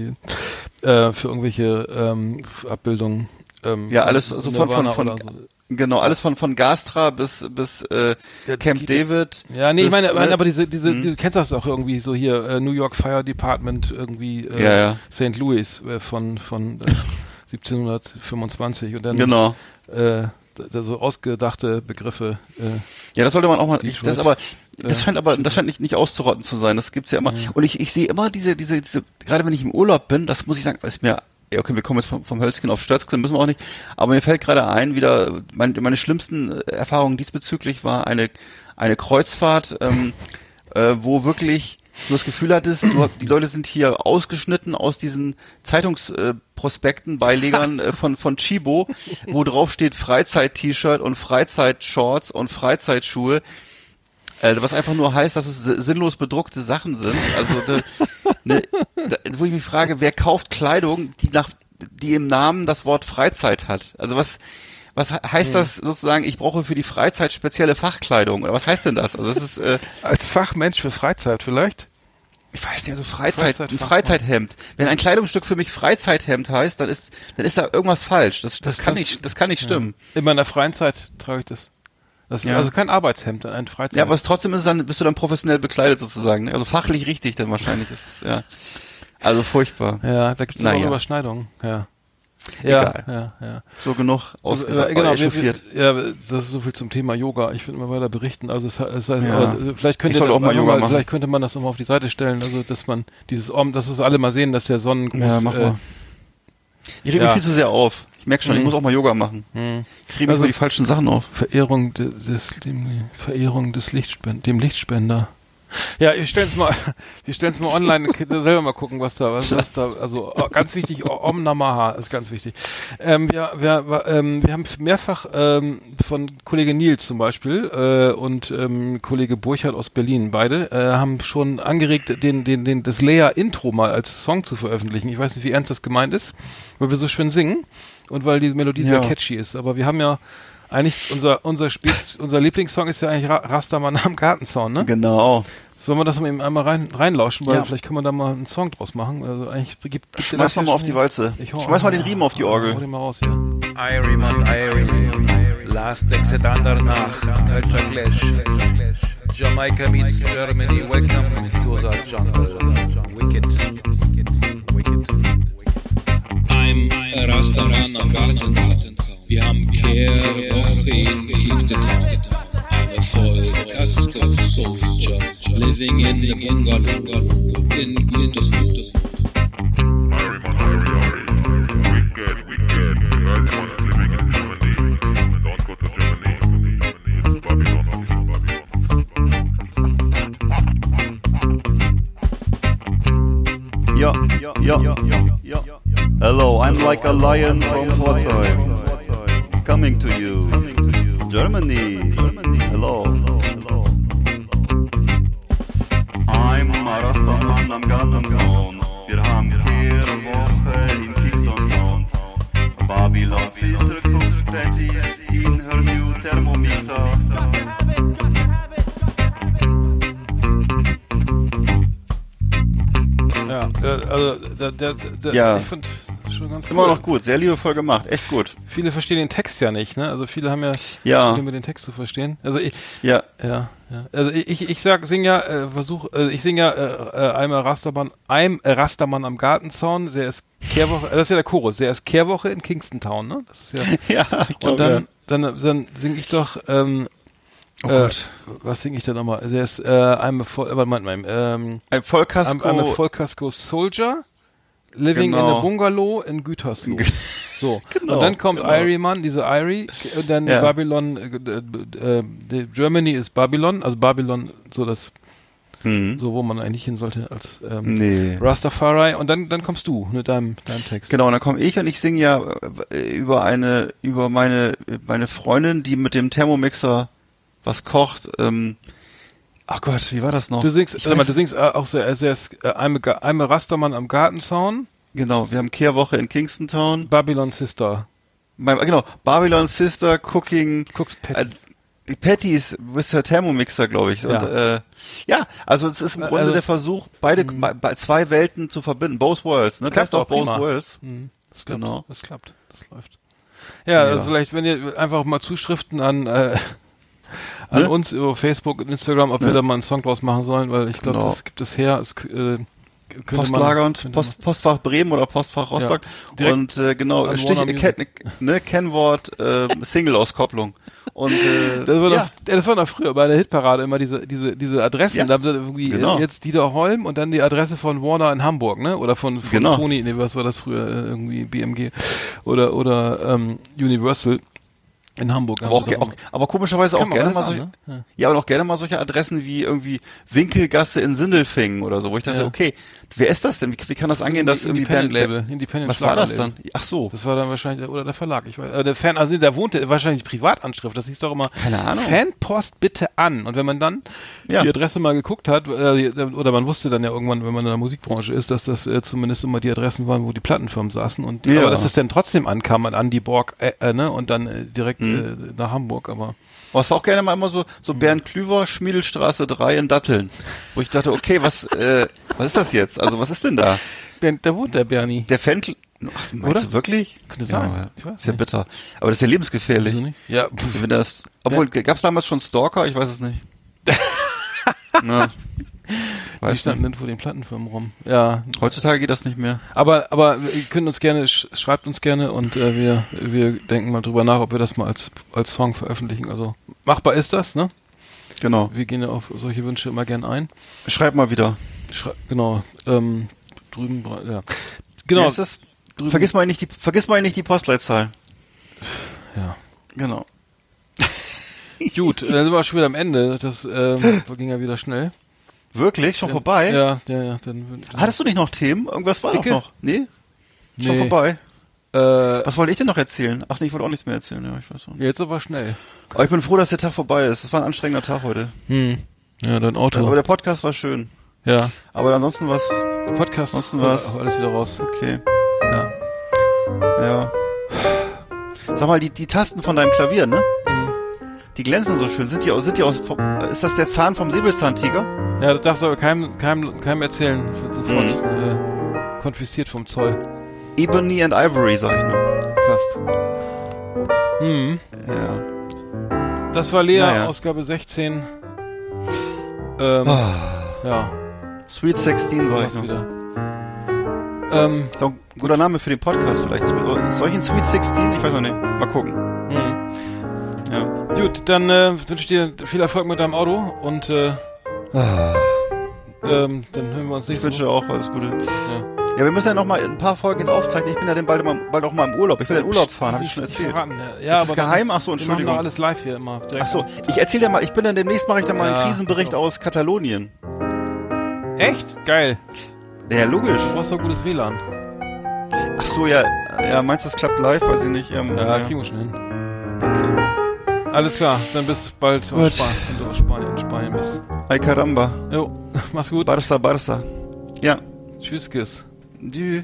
äh, für irgendwelche ähm, Abbildungen. Ähm, ja, alles sofort von, von, von so. Genau, alles von von Gastra bis bis äh, ja, Camp David. Ja, nee, bis, ich meine, ne? aber diese diese mhm. du kennst das auch irgendwie so hier äh, New York Fire Department irgendwie äh, ja, ja. Saint Louis äh, von von äh, siebzehnhundertfünfundzwanzig und dann genau. äh, da so ausgedachte Begriffe. Äh, ja, das sollte man auch mal. Ich, das aber, das scheint aber, das scheint nicht, nicht auszurotten zu sein. Das gibt's ja immer. Ja. Und ich, ich sehe immer diese, diese, diese, gerade wenn ich im Urlaub bin, das muss ich sagen, ist mir, ja, okay, wir kommen jetzt vom, vom Hölzchen auf Störzchen, müssen wir auch nicht. Aber mir fällt gerade ein, wieder, mein, meine schlimmsten Erfahrungen diesbezüglich war eine, eine Kreuzfahrt, ähm, äh, wo wirklich du das Gefühl hattest, du, die Leute sind hier ausgeschnitten aus diesen Zeitungs, äh, Prospekten, Beilegern äh, von von Chibo, wo drauf steht Freizeit-T-Shirt und Freizeit-Shorts und Freizeitschuhe, äh, was einfach nur heißt, dass es sinnlos bedruckte Sachen sind. Also da, ne, da, wo ich mich frage, wer kauft Kleidung, die nach die im Namen das Wort Freizeit hat? Also was was heißt das sozusagen? Ich brauche für die Freizeit spezielle Fachkleidung oder was heißt denn das? Also das ist äh, als Fachmensch für Freizeit vielleicht. Ich weiß nicht, also Freizeit, Freizeit ein Freizeithemd. Wenn ein Kleidungsstück für mich Freizeithemd heißt, dann ist, dann ist da irgendwas falsch. Das, das, das kann das, nicht, das kann nicht ja. stimmen. In meiner freien Zeit trage ich das. Das ist ja. also kein Arbeitshemd, ein Freizeit. Ja, aber es trotzdem ist dann, bist du dann professionell bekleidet sozusagen. Also fachlich richtig dann wahrscheinlich ist es, ja. Also furchtbar. Ja, da gibt es auch ja. Überschneidungen, ja. Ja, egal. ja, ja. So genug ausgedacht, äh, genau, echauffiert. Ja, das ist so viel zum Thema Yoga. Ich will mal weiter berichten. Also, es, es heißt, ja. also vielleicht könnte ich auch mal Yoga machen. Vielleicht könnte man das nochmal auf die Seite stellen, also dass man dieses Om, dass es alle mal sehen, dass der Sonnengruß. Ja, mach mal. Äh, ich reg ja. mich viel zu sehr auf. Ich merke schon, mhm. ich muss auch mal Yoga machen. Mhm. Ich reg mich also, so die falschen Sachen auf. Verehrung des, dem, Verehrung des Lichtspend, dem Lichtspender. Ja, wir stellen's mal, wir stellen's mal online, selber mal gucken, was da, was, was da, also ganz wichtig, Om Namaha ist ganz wichtig. Ähm, wir, wir, ähm, wir haben mehrfach ähm, von Kollege Nils zum Beispiel äh, und ähm, Kollege Burchard aus Berlin, beide äh, haben schon angeregt, den, den, den, das Lea-Intro mal als Song zu veröffentlichen. Ich weiß nicht, wie ernst das gemeint ist, weil wir so schön singen und weil die Melodie ja. sehr catchy ist. Aber wir haben ja eigentlich, unser, unser Spitz, unser Lieblingssong ist ja eigentlich Rastermann am Gartenzaun, ne? Genau. Sollen wir das mal eben einmal rein, reinlauschen, weil ja. vielleicht können wir da mal einen Song draus machen. Also eigentlich gibt, gibt Schmeiß mal auf die Walze. Ich Schmeiß mal den Riemen auf die Orgel. Hol den mal raus hier. Iryman, Iry, Last Exit Andernach, Culture Clash, Jamaica meets Germany, welcome to the jungle. Wicked, wicked. I'm Rastermann am Gartenzaun. Wir haben Kehre, Woche in Kingston. I'm a full Casco soldier, living in the bungalow, in Glittersmut. Iryman, Iry, Iry, wicked, wicked, the Iryman is living in Germany. Don't go to Germany, it's Babylon, Babylon. Ja, ja, ja, ja, ja. Hello, I'm like a lion from Pforzheim. Coming to you, coming to you. Germany. Germany. Hello. Hello. Hello. I'm Marathon am Gartenzaun. Wir haben vier Woche in Kingston. Babylon Sister cooks patties in her new thermomixer. Ja, also der, der, der, ja. ich finde ganz immer cool. noch gut, sehr liebevoll gemacht, echt gut. Viele verstehen den Text ja nicht, ne? Also viele haben ja, ja. Probleme, mit den Text zu verstehen. Also ich, ja, ja, ja. Also ich, ich, ich sag, sing ja, äh, versuch, äh, ich sing ja, äh, einmal Rastermann, einem Rastermann am Gartenzaun. Der ist Kehrwoche, das ist ja der Chorus. Der ist Kehrwoche in Kingston Town, ne? Das ist ja. ja ich glaub, und dann, ja. dann, dann, dann sing ich doch. Ähm, Oh Gott. Äh, was singe ich da nochmal? Also er ist äh, I'm a voll, aber Moment mal, ähm, ein Vollkasko, I'm, I'm a Vollkasko Soldier, living genau. in a Bungalow in Gütersloh. So genau, und dann kommt genau. Iryman, diese Iry, und dann ja. Babylon, äh, äh, Germany ist Babylon, also Babylon, so das, mhm. so wo man eigentlich hin sollte als ähm, nee. Rastafari. Und dann, dann kommst du mit deinem, deinem Text. Genau, und dann komme ich und ich singe ja über eine, über meine, meine Freundin, die mit dem Thermomixer was kocht, ähm, Ach Gott, wie war das noch? Du singst, ich warte mal, du singst auch sehr, sehr, sehr I'm a, I'm a Rastermann am Gartenzaun. Genau, wir haben Kehrwoche in Kingston. Babylon Sister. Mein, genau, Babylon Sister, Cooking. Cooks Patty. Äh, Patty ist Mister Thermomixer, glaube ich. Ja. Und, äh, ja, also es ist im Grunde also, der Versuch, beide be zwei Welten zu verbinden. Both Worlds, ne? Klappt auch Both Worlds. Mhm. Das klappt, genau. Das klappt, das läuft. Ja, ja, also vielleicht, wenn ihr einfach mal Zuschriften an... Äh, An ne? uns über Facebook und Instagram, ob ne? wir da mal einen Song draus machen sollen, weil ich glaube, genau. das gibt es her. Es, äh, Postlager man, und Post, Postfach Bremen oder Postfach Rostock. Ja, und äh, genau, Stich, Ken, ne, Kennwort äh, Single-Auskopplung. Und, äh, das, war ja. noch, das war noch früher bei der Hitparade immer diese, diese, diese Adressen. Ja. Da haben sie irgendwie genau. jetzt Dieter Holm und dann die Adresse von Warner in Hamburg, ne? Oder von, von genau. Sony, ne, was war das früher? Irgendwie B M G oder, oder ähm, Universal. In Hamburg. Aber, auch, auch, aber komischerweise auch gerne mal solche, an, ne? ja. ja, aber auch gerne mal solche Adressen wie irgendwie Winkelgasse in Sindelfingen oder so, wo ich dachte, ja. okay, wer ist das denn? Wie, wie kann das, das angehen, dass irgendwie Independent Label, Independent was war das dann? Ach so, das war dann wahrscheinlich oder der Verlag, ich weiß, der Fan, also da wohnte wahrscheinlich Privatanschrift, das hieß doch immer Fanpost bitte an. Und wenn man dann ja. die Adresse mal geguckt hat oder man wusste dann ja irgendwann, wenn man in der Musikbranche ist, dass das äh, zumindest immer die Adressen waren, wo die Plattenfirmen saßen und ja. aber dass es dann trotzdem ankam an Andy Borg äh, äh, ne und dann äh, direkt mhm. äh, nach Hamburg, aber Aber es war auch gerne mal immer so, so Bernd Klüver, Schmiedelstraße drei in Datteln. Wo ich dachte, okay, was, äh, was ist das jetzt? Also, was ist denn da? Der, da wohnt der Bernie. Der Fendl. Ach, meinst Oder? du wirklich? Könnte ja, sein. Ich weiß ist ja nicht. bitter. Aber das ist ja lebensgefährlich. Also ja. Wenn das, obwohl, gab es damals schon Stalker? Ich weiß es nicht. Na, Die standen vor den Plattenfirmen rum. Ja. Heutzutage geht das nicht mehr. Aber, aber ihr könnt uns gerne, schreibt uns gerne und äh, wir, wir denken mal drüber nach, ob wir das mal als, als Song veröffentlichen. Also machbar ist das, ne? Genau. Wir gehen ja auf solche Wünsche immer gern ein. Schreibt mal wieder. Schrei genau. Ähm, drüben, ja. Genau. Ist das? Drüben. Vergiss mal nicht die, vergiss mal nicht die Postleitzahl. Ja. Genau. Gut, dann sind wir schon wieder am Ende. Das ähm, ging ja wieder schnell. Wirklich? Schon dann, vorbei? Ja, ja, ja. Dann, dann Hattest du nicht noch Themen? Irgendwas war Icke? Doch noch. Nee? nee? Schon vorbei? Äh, Was wollte ich denn noch erzählen? Ach nee, ich wollte auch nichts mehr erzählen. Ja, ich weiß schon. Jetzt aber schnell. Aber ich bin froh, dass der Tag vorbei ist. Es war ein anstrengender Tag heute. Hm. Ja, dein Auto. Aber der Podcast war schön. Ja. Aber ansonsten was? Der Podcast. Ansonsten was? Alles wieder raus. Okay. Ja. Ja. Sag mal, die, die Tasten von deinem Klavier, ne? Die glänzen so schön. Sind die, sind die aus, ist das der Zahn vom Säbelzahntiger? Ja, das darfst du aber keinem, keinem, keinem erzählen. Das wird sofort mhm. äh, konfisziert vom Zoll. Ebony and Ivory, sag ich nur. Fast. Hm. Ja. Das war Lea, naja. Ausgabe sechzehn. Ähm, oh. Ja. Sweet sechzehn, sag ich nur. Wieder. Ähm, ist auch ein guter Name für den Podcast vielleicht. Soll ich ein Sweet sechzehn? Ich weiß noch nicht. Mal gucken. Mhm. Ja. Gut, dann äh, wünsche ich dir viel Erfolg mit deinem Auto und äh, ah. ähm, dann hören wir uns nächstes Mal. Ich wünsche dir auch alles Gute. Ja, ja wir müssen ja noch mal ein paar Folgen jetzt aufzeichnen. Ich bin ja dann bald, mal, bald auch mal im Urlaub. Ich will ja in den Urlaub fahren, habe ich schon erzählt. Verraten, ja. Ja, ist das aber geheim? Dann, Ach so, Entschuldigung. Wir machen alles live hier immer. Ach so, ich erzähle dir mal, ich bin dann demnächst, mache ich dann mal ja, einen Krisenbericht so. aus Katalonien. Echt? Geil. Ja, logisch. Du brauchst doch gutes W L A N. Ach so, ja, ja meinst du, das klappt live? Weiß ich nicht. Ähm, ja, ja, kriegen wir schon hin. Okay. Alles klar, dann bis bald aus Span wenn du aus Spanien in Spanien bist. Ay caramba. Jo, mach's gut. Barça, Barça. Ja. Tschüss, Kiss. Tschüss.